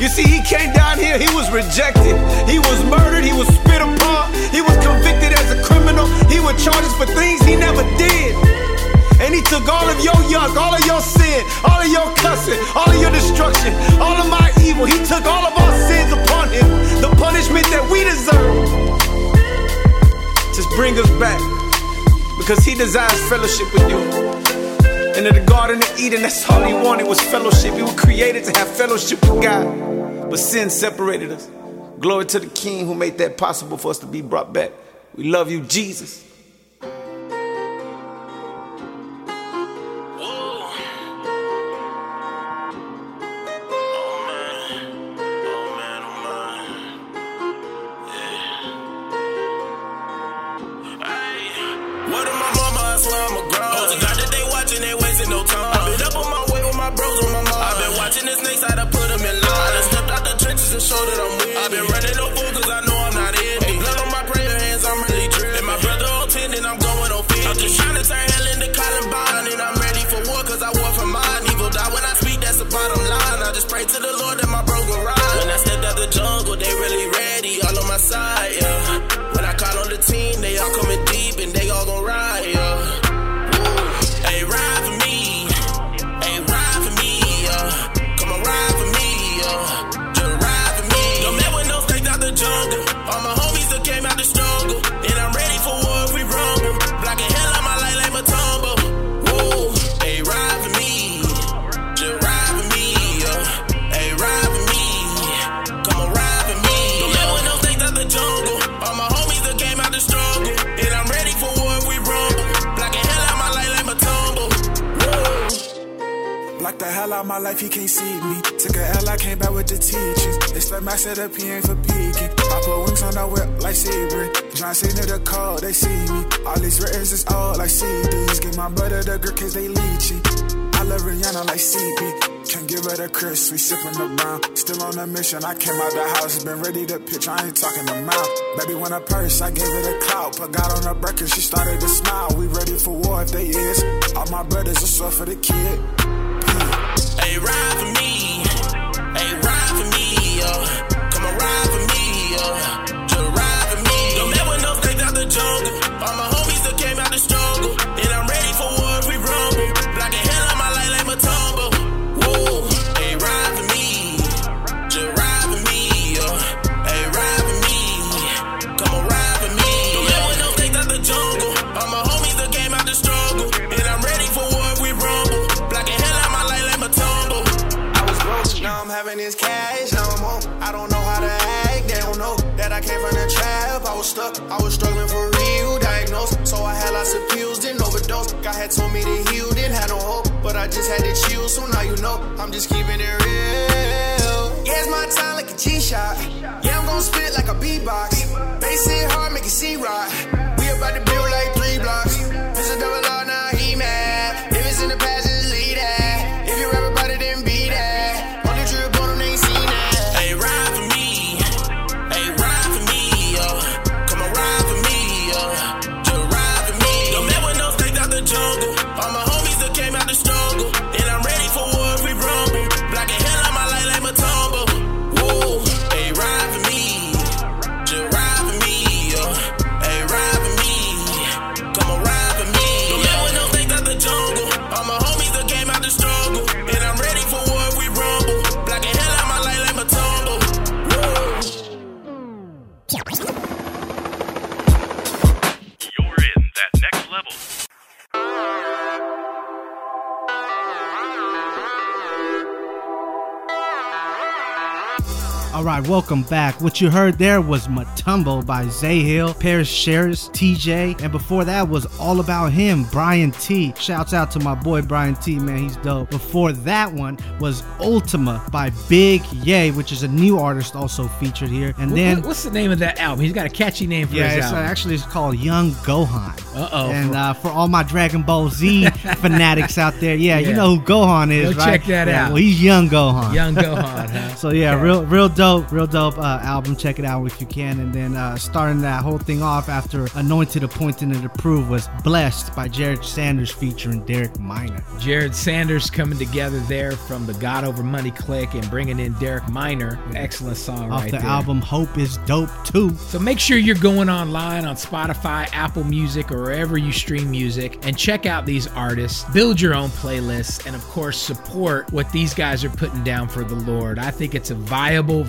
You see, he came down here, he was rejected, he was murdered, he was spit upon, he was convicted as a criminal, he was charged for things he never did. And he took all of your yuck, all of your sin, all of your cussing, all of your destruction, all of my evil. He took all of our sins upon him, the punishment that we deserve. Just bring us back, because he desires fellowship with you. And in the Garden of Eden, that's all he wanted was fellowship. We were created to have fellowship with God, but sin separated us. Glory to the King who made that possible for us to be brought back. We love you, Jesus. We sippin' the brown, still on a mission. I came out the house, been ready to pitch. I ain't talking a mouth. Baby want a purse, I gave it a clout. Put God on her breaker, she started to smile. We ready for war if they is. All my brothers are sore for the kid. Hey, ride for me. Hey, ride for me. Come on, ride for me. Just ride for me. Don't never know things out the jungle. All my homies that came out the struggle, and I'm ready for war if we rumble. Blocking hell out my life like my tumble. This cash, now I'm home. I don't know how to act. They don't know that I came from the trap. I was stuck, I was struggling for real. Diagnosed, so I had lots of pills, didn't overdose. God had told me to heal, didn't have no hope, but I just had to chill. So now you know, I'm just keeping it real. Yeah, it's my time like a G-Shot. Yeah, I'm gonna spit like a beatbox. Bass it hard, make it C-Rock. We about to build like 3 blocks. This is double R, now he mad. If it's in the past, just leave that. If you rap about it, then be the struggle, and I'm ready for war if we rumble. Blocking hell out my life like my Matumbo. Whoa, they ride for me, just ride for me, they ride for me, come on ride for me. No matter what, no things out the jungle, all my homies that came out the struggle, and I'm ready for war if we rumble. Blocking hell out my life like my Matumbo. Whoa. Alright, welcome back. What you heard there was Matumbo by Zay Hill, Paris Sherris, TJ, and before that was All About Him, Brian T. Shouts out to my boy Brian T, man, he's dope. Before that one was Ultima by Big Ye, which is a new artist also featured here. And then what's the name of that album? He's got a catchy name for his album. Yeah, actually it's called Young Gohan. Uh-oh. And for all my Dragon Ball Z fanatics out there, yeah, you know who Gohan is, right? Check that out. Well, he's Young Gohan. Young Gohan, huh? So yeah, real dope. Real dope album. Check it out if you can. And then starting that whole thing off after Anointed, Appointed, and Approved was Blessed by Jared Sanders featuring Derek Minor. Jared Sanders coming together there from the God Over Money Click and bringing in Derek Minor. Excellent song off right there. Off the album Hope Is Dope Too. So make sure you're going online on Spotify, Apple Music, or wherever you stream music and check out these artists. Build your own playlists and of course support what these guys are putting down for the Lord. I think it's a viable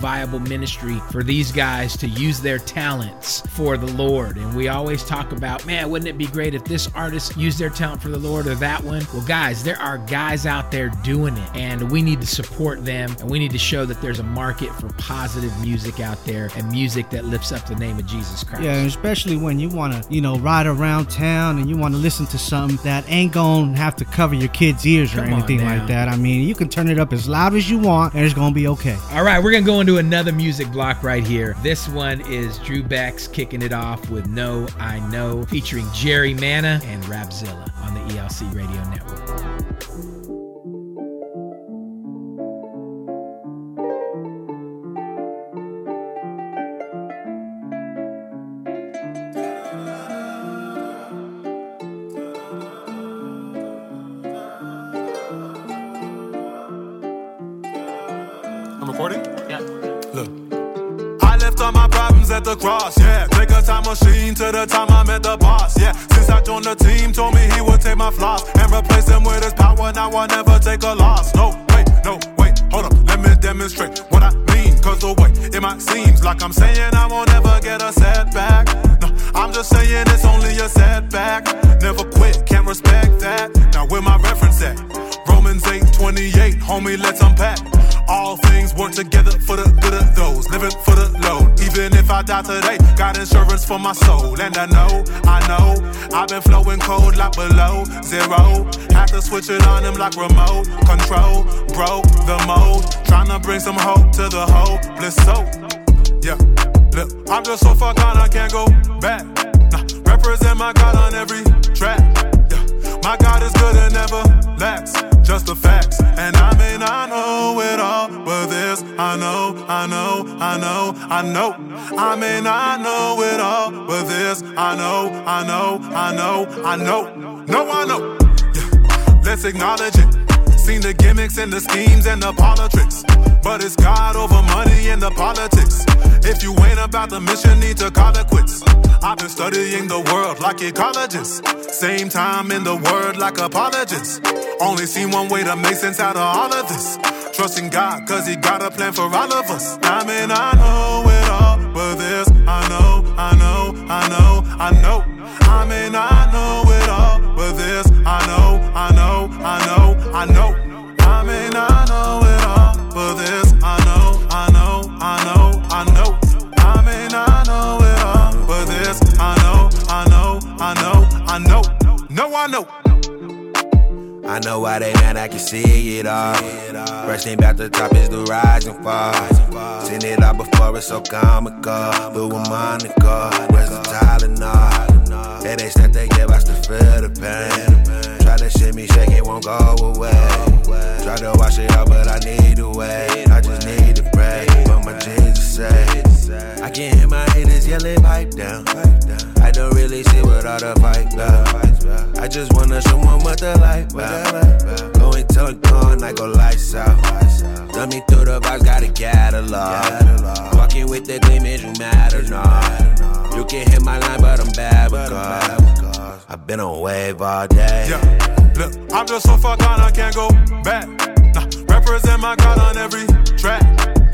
ministry for these guys to use their talents for the Lord. And we always talk about, man, wouldn't it be great if this artist used their talent for the Lord or that one? Well, guys, there are guys out there doing it, and we need to support them, and we need to show that there's a market for positive music out there and music that lifts up the name of Jesus Christ. Yeah, and especially when you want to, ride around town and you want to listen to something that ain't going to have to cover your kids' ears or anything like that. I mean, you can turn it up as loud as you want, and it's going to be okay. All right, we're going to go into another music block right here. This one is Drew Beck's kicking it off with No I Know featuring Jerry Manna and Rapzilla on the ELC Radio Network. The cross, yeah. Take a time machine to the time I met the boss, yeah. Since I joined the team, told me he would take my flaws and replace them with his power. Now I never take a loss. No, wait, hold up, let me demonstrate what I mean. Cause the way it might seems like I'm saying I won't ever get a setback. No, I'm just saying it's only a setback. Never quit, can't respect that. Now where my reference at? Romans 8:28, homie, let's unpack. All things work together for the good of those living for the load. Even if I die today, got insurance for my soul. And I know, I've been flowing cold like below zero. Had to switch it on them like remote control. Broke the mold, trying to bring some hope to the hopeless soul. Yeah, look, I'm just so far gone I can't go back. Nah, represent my God on every track. Yeah, my God is good and never lacks. Just the facts, and I may not know it all, but this I know. I may not know it all, but this I know. No, I know. Yeah. Let's acknowledge it. Seen the gimmicks and the schemes and the politics, but it's God over money and the politics. If you ain't about the mission, need to call it quits. I've been studying the world like ecologists. Same time in the word like apologists. Only see one way to make sense out of all of this. Trusting God, cause he got a plan for all of us. I mean, I know it all, but this I know. I mean, I know it all, but this I know. I mean, I know it all, but this I know. I mean, I know it all, but this I know. No, I know. I know why they mad, I can see it all. First thing about the top is the rise and fall. Seen it all before, it's so comical. But we're Monica, where's the Tylenol? They ain't said they give us the feel the pain. Try to shimmy, shake it, won't go away. Try to wash it out, but I need a way. I just need to pray, but my Jesus say I can hear my haters yelling, pipe down. I don't really see what all the fight about. I just wanna show 'em what the life about. the box, gotta catalog. Walking with the demons, you matter not. You can hit my line, but I'm bad because I've been on wave all day. Yeah, look, I'm just so far gone, I can't go back. Nah, represent my God on every track.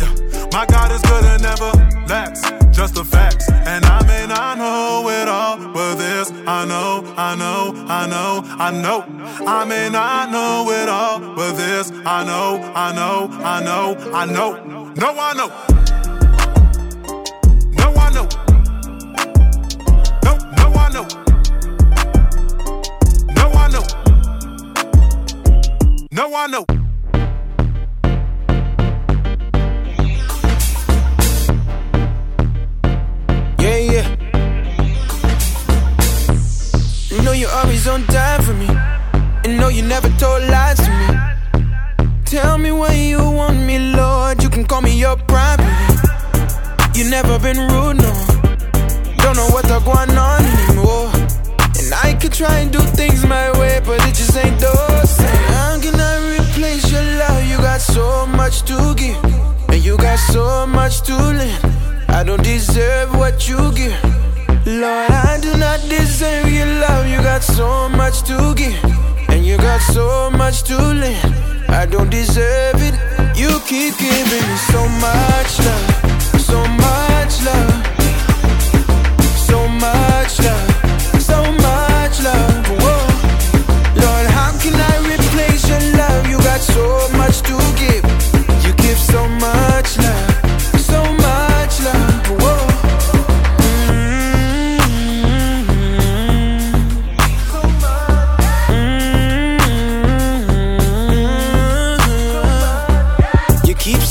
Yeah, my God is good and never lacks. Just the facts, and I may not know it all, but this I know, I know, I know, I know. I may not know it all, but this I know, I know, I know, I know. No, I know. No, I know. No, no, I know. No, I know. No, I know. You always on time for me, and no, you never told lies to me. Tell me where you want me, Lord. You can call me your property. You never been rude, no. Don't know what's going on anymore. And I could try and do things my way, but it just ain't those. How can I replace your love? You got so much to give, and you got so much to lend. I don't deserve what you give. Lord, I do not deserve your love. You got so much to give, and you got so much to lend. I don't deserve it. You keep giving me so much love, so much love, so much love, so much love. Whoa. Lord, how can I replace your love? You got so much to give. You give so much love, so much love. Whoa.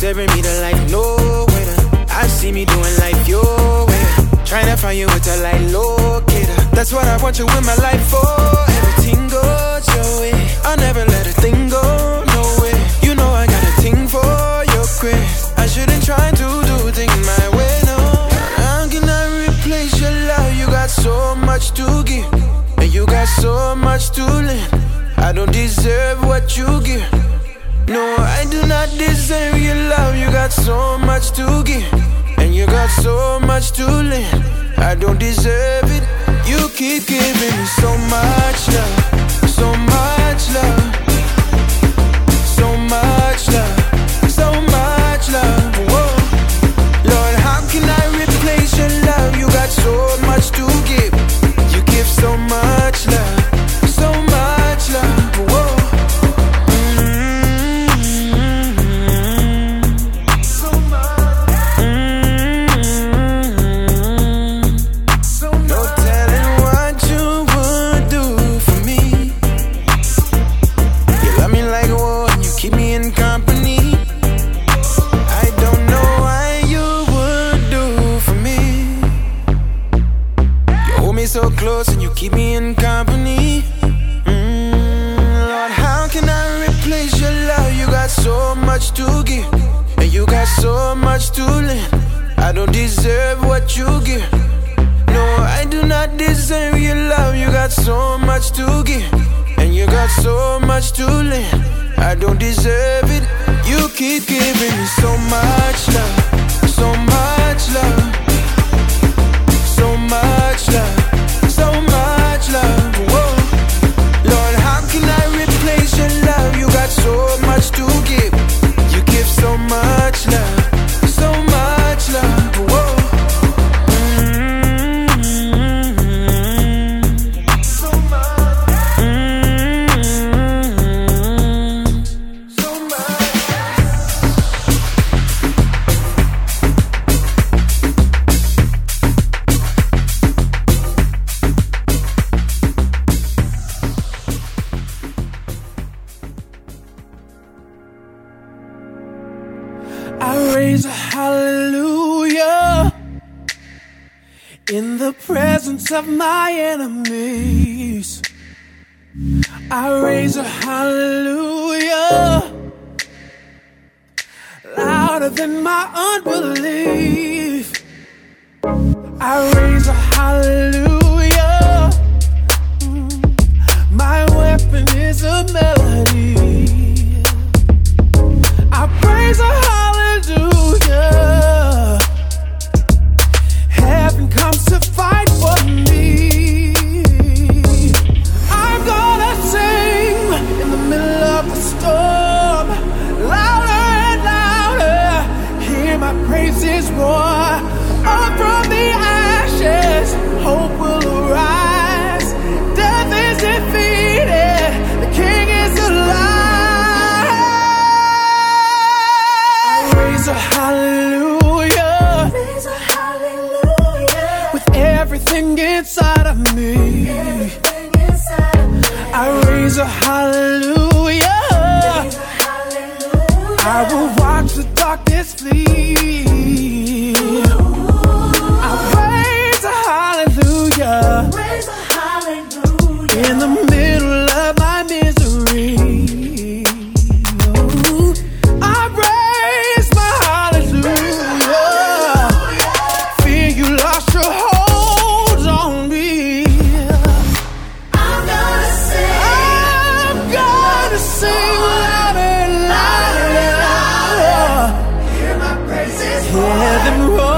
Serving me the life, no waiter. I see me doing life your way. Trying to find you with a light locator. That's what I want you in my life for. Everything goes your way. I'll never let a thing go, no way. You know I got a thing for your grace. I shouldn't try to do things my way, no. How can I replace your love? You got so much to give, and you got so much to lend. I don't deserve what you give. No, I do not deserve your love. You got so much to give, and you got so much to lend. I don't deserve it. You keep giving me so much love, so much love, so much love, so much love. Whoa. Lord, how can I replace your love? You got so much to give. You give so much love, so much love. Whoa. So close and you keep me in company. Lord, how can I replace your love? You got so much to give, and you got so much to lend. I don't deserve what you give. No, I do not deserve your love. You got so much to give, and you got so much to lend. I don't deserve it. You keep giving me so much love, so much love, so much love. So much love, whoa. Lord, how can I replace your love? You got so much to give. You give so much love, so much love, whoa. Of my enemies, I raise a hallelujah louder than my unbelief. I raise a hallelujah. My weapon is a melody. I praise a hallelujah. a hallelujah. I will watch the darkness flee. I praise a hallelujah. In the middle of my misery, ooh, I raise my hallelujah. Fear you lost your hold on me. I'm gonna sing louder and louder and louder. Hear my praises, hear them roar.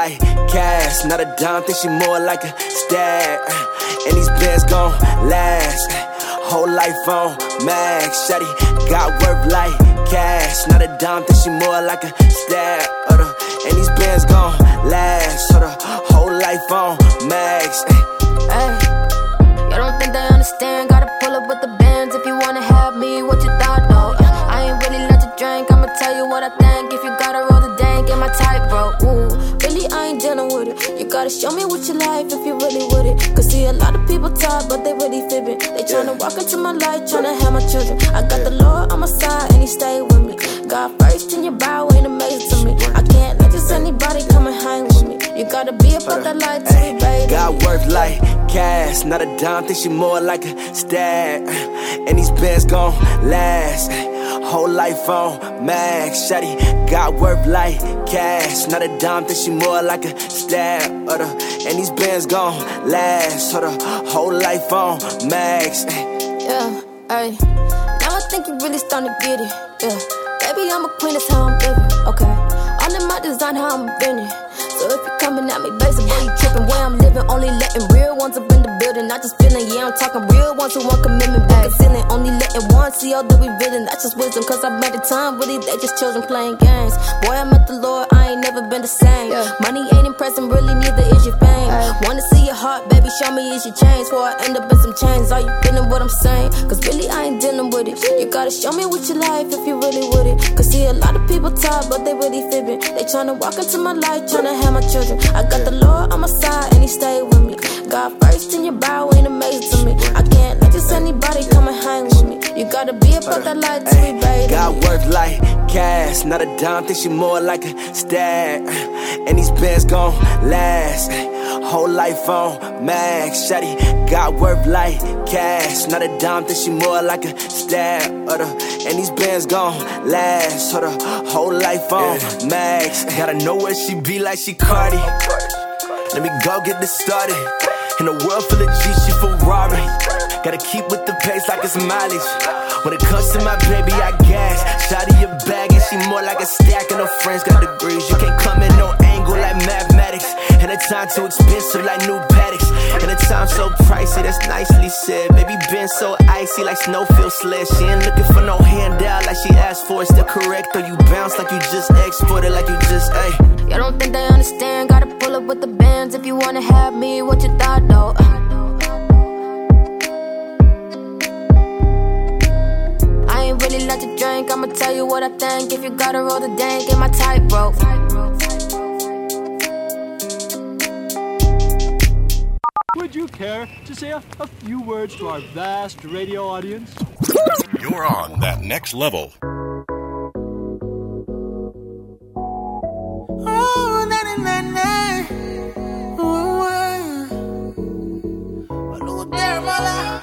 Like cash, not a dime, think she more like a stab. And these bands gon' last, whole life on max. Shawty got worth like cash, not a dime, think she more like a stab. And these bands gon' last, whole life on max. Hey, you don't think they understand? Gotta pull up with the bands if you wanna have me. What you thought? Oh, I ain't really let you drink. I'ma tell you what I think. If you gotta roll the dank, get my type, bro. Ooh. I ain't dealing with it. You gotta show me what you like if you really with it. Cause see a lot of people talk, but they really fibbing. They tryna walk into my life, tryna have my children. I got the Lord on my side and he stayed with me. God first in your bow ain't amazing to me. I can't let just anybody come and hang with me. You gotta be about that life to be baby. God worth like cash, not a dime, think she more like a stab. And these bands gon' last, whole life on max. Shawty got worth like cash, not a dime, think she more like a stab. And these bands gon' last, whole life on max. Yeah, ayy, now I think you really starting to get it. Yeah, baby, I'm a queen, that's how I'm living. Okay, all in my design, how I'm bending. So if you coming at me, basically you tripping. Where I'm living, only letting real ones up in the building. Not just feeling, yeah, I'm talking real ones who want commitment. Back ceiling, only letting one see all that we building. That's just wisdom, cause I made the time, really, they just children playing games. Boy, I met the Lord, I ain't never been the same. Money ain't impressing, really, neither is your fame. Wanna see your heart, baby, show me is your chains. Before I end up in some chains, are you feeling what I'm saying? Cause really, I ain't dealing with it. You gotta show me what you like if you really with it. Cause see, a lot of people talk, but they really fibbing. They tryna walk into my life, tryna have my children. I got the Lord on my side and he stayed with me. God first in your bow ain't amazing to me. I can't let just anybody come and hang with me. You gotta be about that life to be baby. God worth like cash, not a dime, think she more like a stab. And these bands gon' last, whole life on max. Shawty got worth like cash. Not a dime, think she more like a stab. And these bands gon' last. Her the whole life on max. Gotta know where she be like she Cardi. Let me go get this started. In a world full of G's, she Ferrari. Gotta keep with the pace like it's mileage. When it comes to my baby, I gas. Shawty your bag and she more like a stack. And her friends got degrees. You can't come in no angle like mathematics. And the time too expensive like new paddocks. And the time so pricey, that's nicely said. Baby been so icy like snowfield sled. She ain't looking for no handout like she asked for. It's the correct or you bounce like you just exported. Like you just, ayy. Y'all don't think they understand. Gotta pull up with the bands. If you wanna have me, what you thought though? Really like to drink, I'ma tell you what I think. If you gotta roll the dank, get my tightrope. Would you care to say a few words to our vast radio audience? You're on that next level. Oh, na na na. Oh, I know there, my love.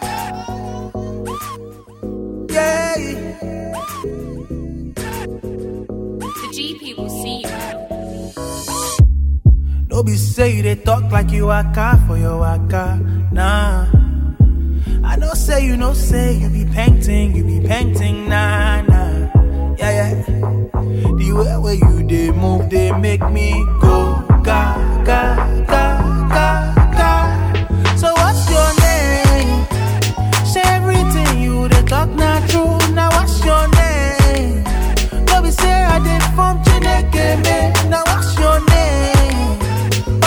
Obi say you they talk like you waka for your waka, nah. I know say you know say you be painting, nah, nah. Yeah, yeah. The way where you they move, they make me go, ga, ga, ga, ga, ga. So what's your name? Say everything you they talk not true, now what's your name? Obi say I they from Chineke, me, now what's your name?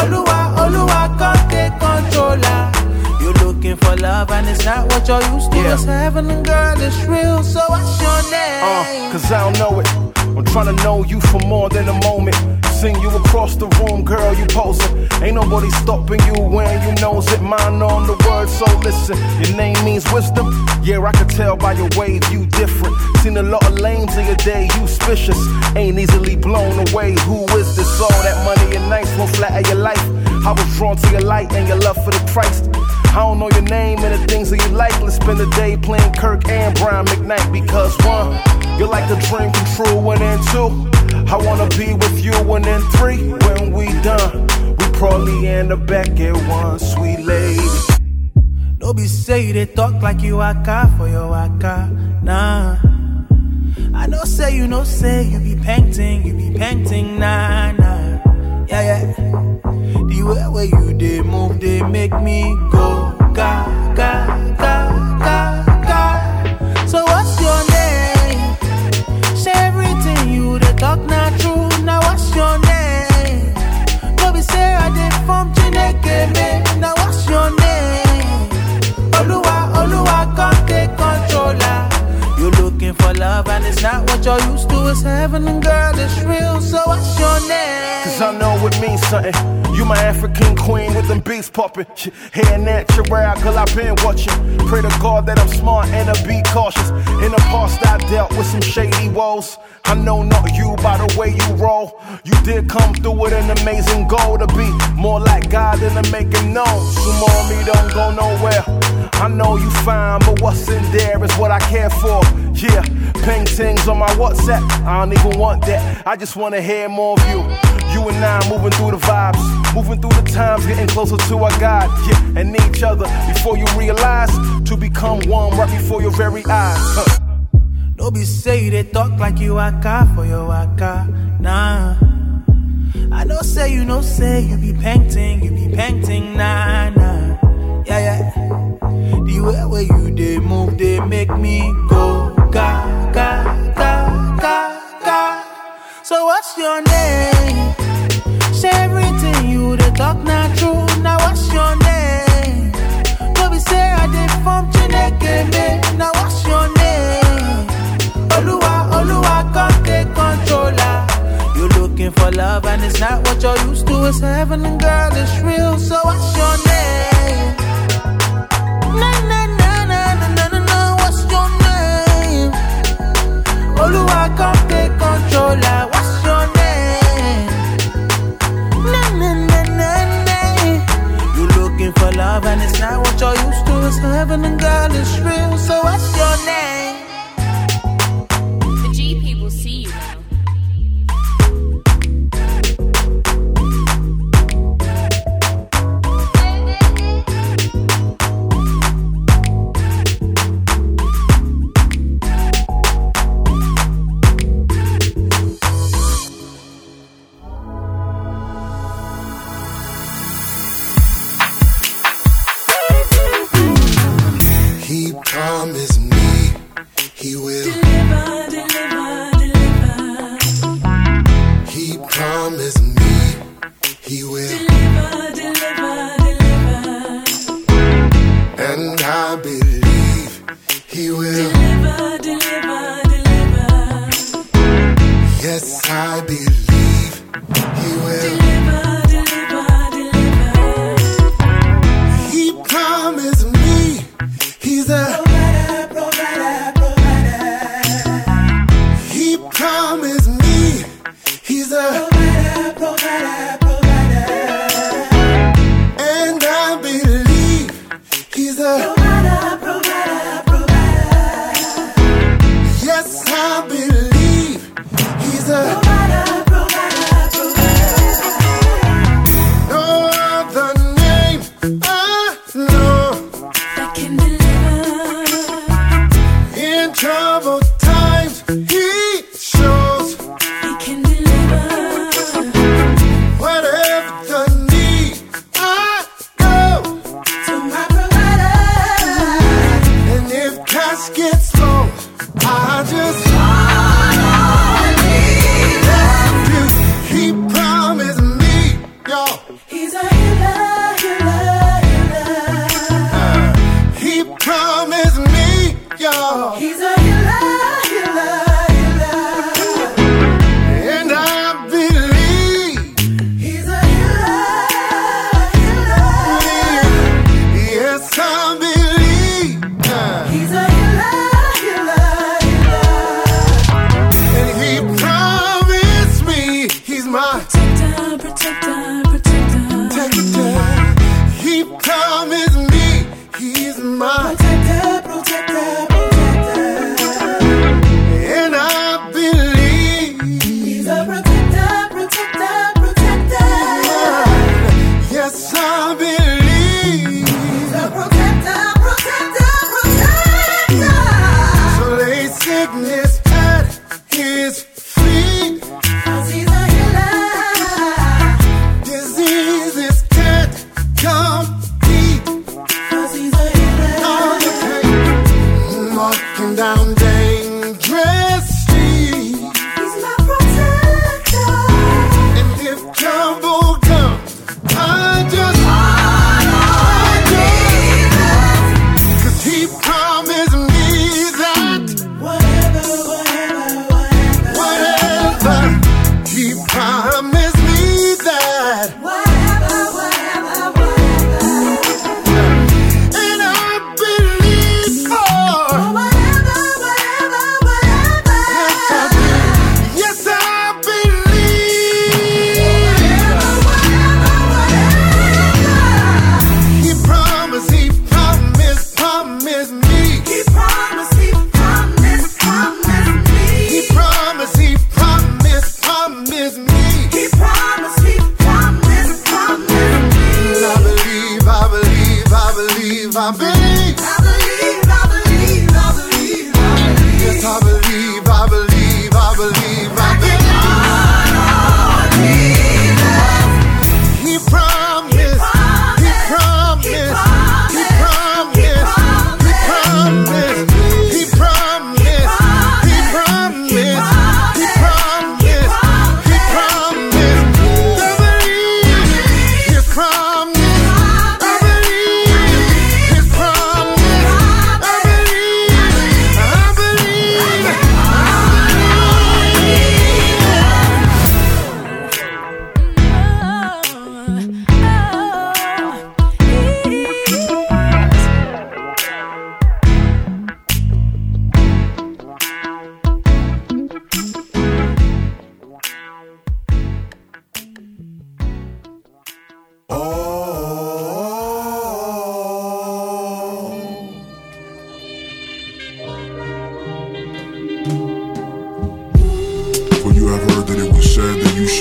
Oluwa, Oluwa, can't take controller. You're looking for love and it's not what you're used to. Yeah. It's heaven and girl, it's real, so what's your name? Cause I don't know it. I'm trying to know you for more than a moment. Sing you across the room, girl, you posing. Ain't nobody stopping you when you knows it. Mine on the word, so listen. Your name means wisdom. Yeah, I can tell by your wave, you different. Seen a lot of lanes in your day, you suspicious. Ain't easily blown away, who is this? All that money and nights won't flatter your life. I was drawn to your light and your love for the Christ. I don't know your name and the things that you like. Let's spend the day playing Kirk and Brian McKnight. Because one, you're like the dream come true. And then two, I wanna be with you. And then three, when we done, we probably end up back at one. Sweet lady, nobody say you they talk like you waka for your waka, nah. I know say you know say you be painting, nah, nah. Yeah, yeah. The way where you they move, they make me go, ga, ga, ga, ga, ga. So what's your name? Say everything you they talk not true, now what's your name? Nobody say I they from Chineke, me, now what's your name? Oluwa, Oluwa, can't take controller. You're looking for love and it's not what you're used to. It's heaven and girl, it's real, so what's your name? Cause I know it means something. You my African queen with them beats poppin'. Hair natural, girl, I've been watching. Pray to God that I'm smart and I be cautious. In the past I dealt with some shady woes. I know not you by the way you roll. You did come through with an amazing goal. To be more like God than to make him known. Some on me don't go nowhere. I know you fine, but what's in there is what I care for. Yeah, ping tings on my WhatsApp. I don't even want that, I just wanna hear more of you. You and I moving through the vibes, moving through the times, getting closer to our God, yeah, and each other before you realize to become one right before your very eyes. Nobody say you they talk like you waka for your waka, nah. I know say you know say you be painting, nah, nah. Yeah, yeah. The way where you they move, they make me go, ga, ga, ga, ga, ga. So what's your name? Say everything you they talk not true, now what's your name? Nobody say I they from Chineke, me, now what's your name? Oluwa, Oluwa, can't take controller. You're looking for love and it's not what you're used to. It's heaven and girl, it's real, so what's your name? Na na na na na na na, what's your name? Oluwa, can't take controller, what's your name? close to heaven and God is real. So what's your name? The G people see you.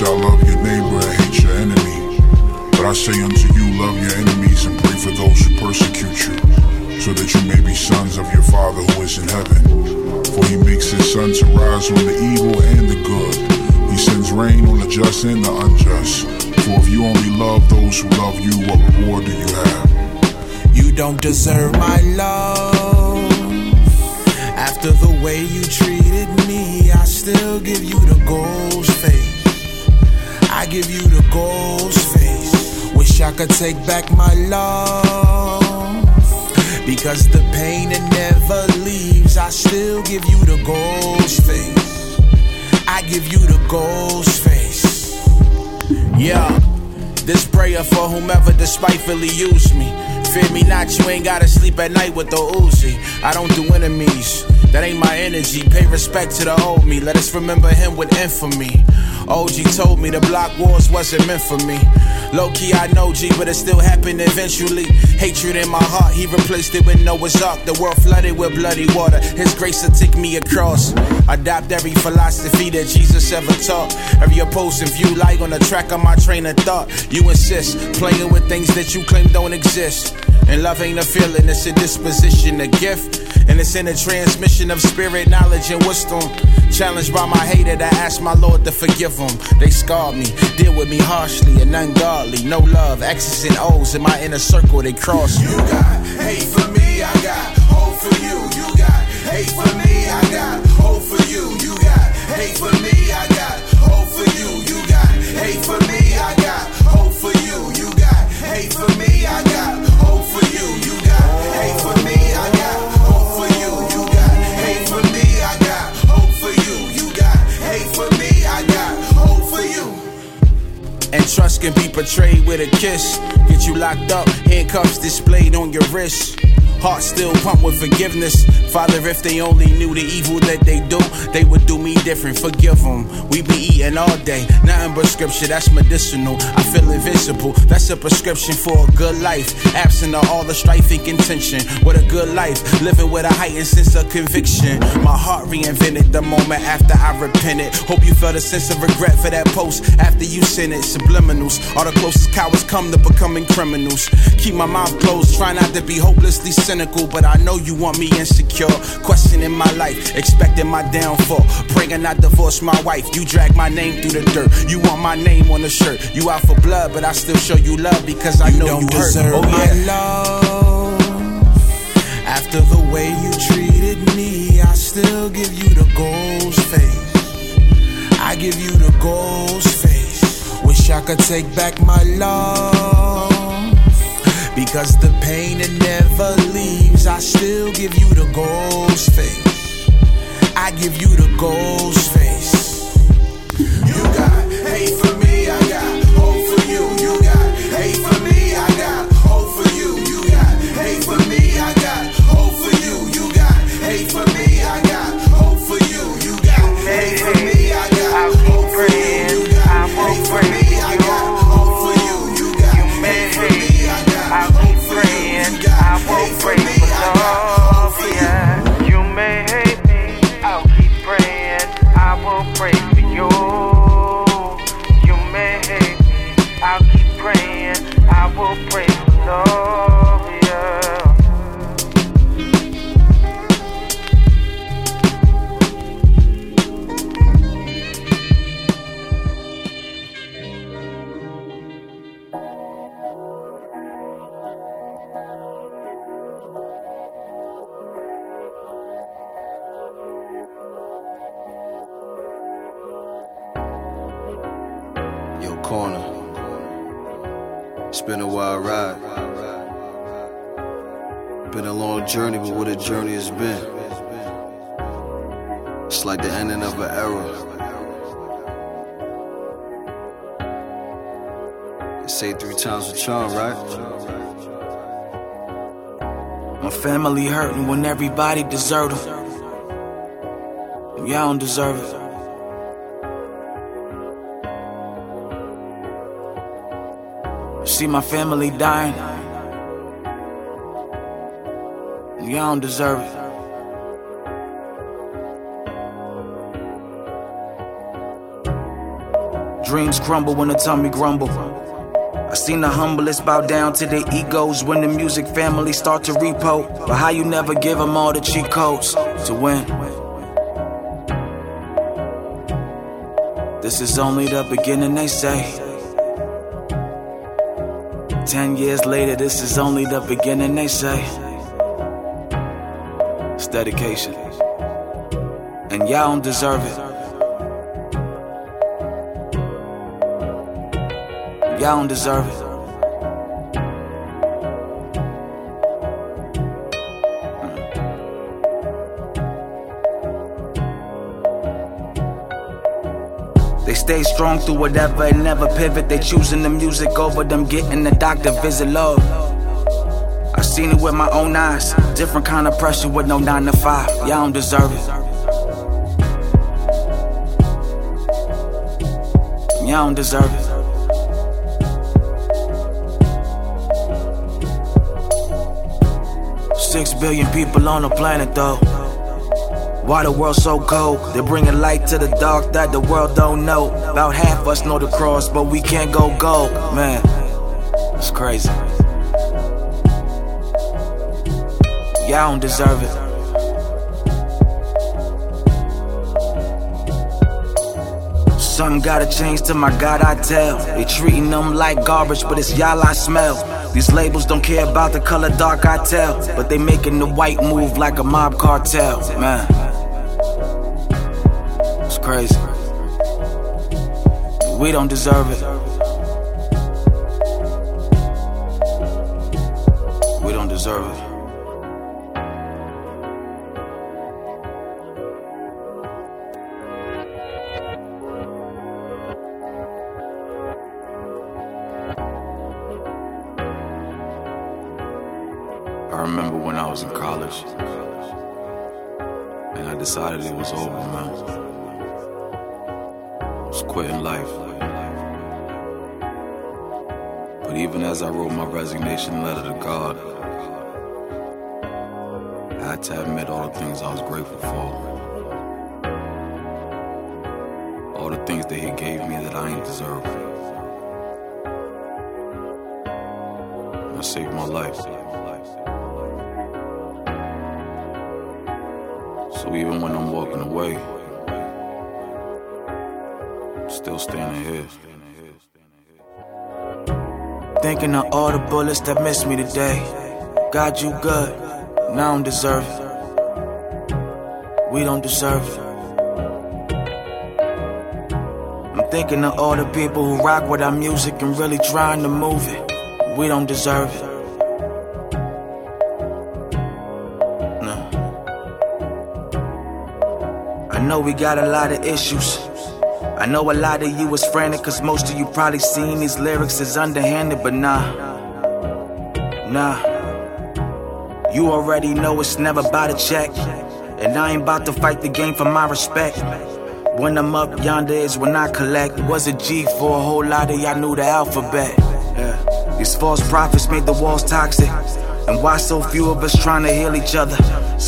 shall love your neighbor and hate your enemy. But I say unto you, love your enemies and pray for those who persecute you, so that you may be sons of your Father who is in heaven. For he makes his sun to rise on the evil and the good. He sends rain on the just and the unjust. For if you only love those who love you, what reward do you have? You don't deserve my love. After the way you treated me, I still give you the ghost face. I give you the ghost face. Wish I could take back my love, because the pain it never leaves. I still give you the ghost face. I give you the ghost face. Yeah, this prayer for whomever despitefully used me. Fear me not, you ain't gotta sleep at night with the Uzi. I don't do enemies, that ain't my energy. Pay respect to the old me, let us remember him with infamy. OG told me the block wars wasn't meant for me. Low-key I know G, but it still happened eventually. Hatred in my heart, he replaced it with Noah's Ark. The world flooded with bloody water, his grace will take me across. Adopt every philosophy that Jesus ever taught. Every opposing view lie on the track of my train of thought. You insist, playing with things that you claim don't exist. And love ain't a feeling, it's a disposition, a gift. And it's in the transmission of spirit, knowledge, and wisdom. Challenged by my hater to ask my Lord to forgive them. They scarred me, deal with me harshly and ungodly. No love, X's and O's in my inner circle, they cross me. You got hate for me, I got hope for you. You got hate for me, I got hope for you. You got hate for me, I got hope for you. You got hate for me, I got hope for you. You got hate for me, I got hope for you. You got hate for me, I got hope for you. You got hate for me, I got hope for you. You got hate for me, I got hope for you. And trust can be betrayed with a kiss. Get you locked up, handcuffs displayed on your wrist. Heart still pumped with forgiveness. Father, if they only knew the evil that they do, they would do me different. Forgive them. We be eating all day, nothing but scripture, that's medicinal. I feel invincible, that's a prescription for a good life. Absent of all the strife and contention. What a good life, living with a heightened sense of conviction. My heart reinvented the moment after I repented. Hope you felt a sense of regret for that post after you sent it. Subliminals, all the closest cowards come to becoming criminals. Keep my mouth closed, try not to be hopelessly cynical, but I know you want me insecure. Questioning my life, expecting my downfall. Praying I divorce my wife, you drag my name through the dirt. You want my name on the shirt, you out for blood, but I still show you love because I know you hurt. You don't deserve my love. After the way you treated me, I still give you the ghost face. I give you the ghost face. Wish I could take back my love, because the pain it never leaves. I still give you the ghost face. I give you the ghost face. You got hate for me, I got hope for you. You got hate for me, I got hope for you. You got hate for me, I got hope for you. You got hate for me, I got hope for you. You got hate for me, I got hope for you. You got hate for me, I got hope for you. You got hate for me, I got hope for you. You got hate for me, I got hope for you. You may hate me, I'll keep praying. I will pray for you. You may hate me, I'll keep praying. I will pray for love. Been a wild ride, been a long journey, but what a journey it's been. It's like the ending of an era. They say 3 times with charm, right? My family hurting when everybody deserted them. Y'all don't deserve it. See my family dying. Y'all don't deserve it. dreams crumble when the tummy grumble. I seen the humblest bow down to their egos when the music family start to repo. But how you never give them all the cheat codes to win? This is only the beginning, they say. 10 years later, this is only the beginning, they say. It's dedication. And y'all don't deserve it. Y'all don't deserve it. They stay strong through whatever and never pivot. They choosing the music over them getting the doctor visit. Love, I seen it with my own eyes. Different kind of pressure with no 9 to 5. Y'all don't deserve it. Y'all don't deserve it. Six 6 billion people on the planet though. Why the world so cold? They're bringing light to the dark that the world don't know. About half us know the cross, but we can't go gold. Man, it's crazy. Y'all don't deserve it. Something gotta change to my God, I tell. They treating them like garbage, but it's y'all I smell. These labels don't care about the color dark, I tell. But they making the white move like a mob cartel. Man, it's crazy. We don't deserve it. We don't deserve it. Decided it was over, man. I was quitting life. But even as I wrote my resignation letter to God, I had to admit all the things I was grateful for. All the things that He gave me that I ain't deserve. I saved my life. So even when I'm walking away, I'm still standing here. Thinking of all the bullets that missed me today. God, you good, and I don't deserve it. We don't deserve it. I'm thinking of all the people who rock with our music and really trying to move it. We don't deserve it. I know we got a lot of issues. I know a lot of you is frantic, cause most of you probably seen these lyrics as underhanded, but nah. You already know it's never about a check, and I ain't about to fight the game for my respect. When I'm up yonder is when I collect. Was a G for a whole lot of y'all knew the alphabet. Yeah. These false prophets made the walls toxic, and why so few of us trying to heal each other?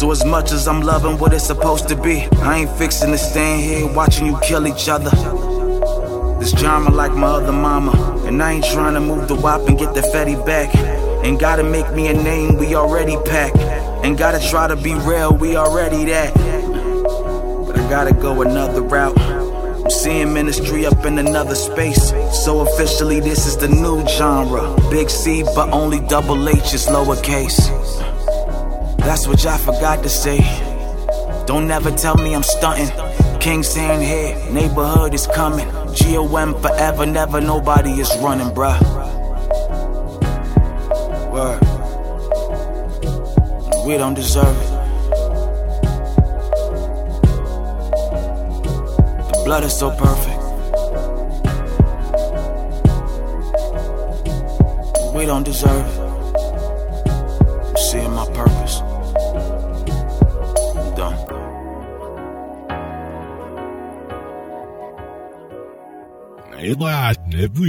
So as much as I'm loving what it's supposed to be, I ain't fixing to stand here watching you kill each other. This drama like my other mama, and I ain't trying to move the WAP and get the fatty back. Ain't gotta make me a name, we already packed. Ain't gotta try to be real, we already that. But I gotta go another route. I'm seeing ministry up in another space. So officially this is the new genre. Big C, but only double H is lowercase. That's what y'all forgot to say. Don't ever tell me I'm stunting. King's hand here, neighborhood is coming. GOM forever, never, nobody is running, bruh. Word. We don't deserve it. The blood is so perfect. We don't deserve it. I'm seeing my purpose. Ладно, вы.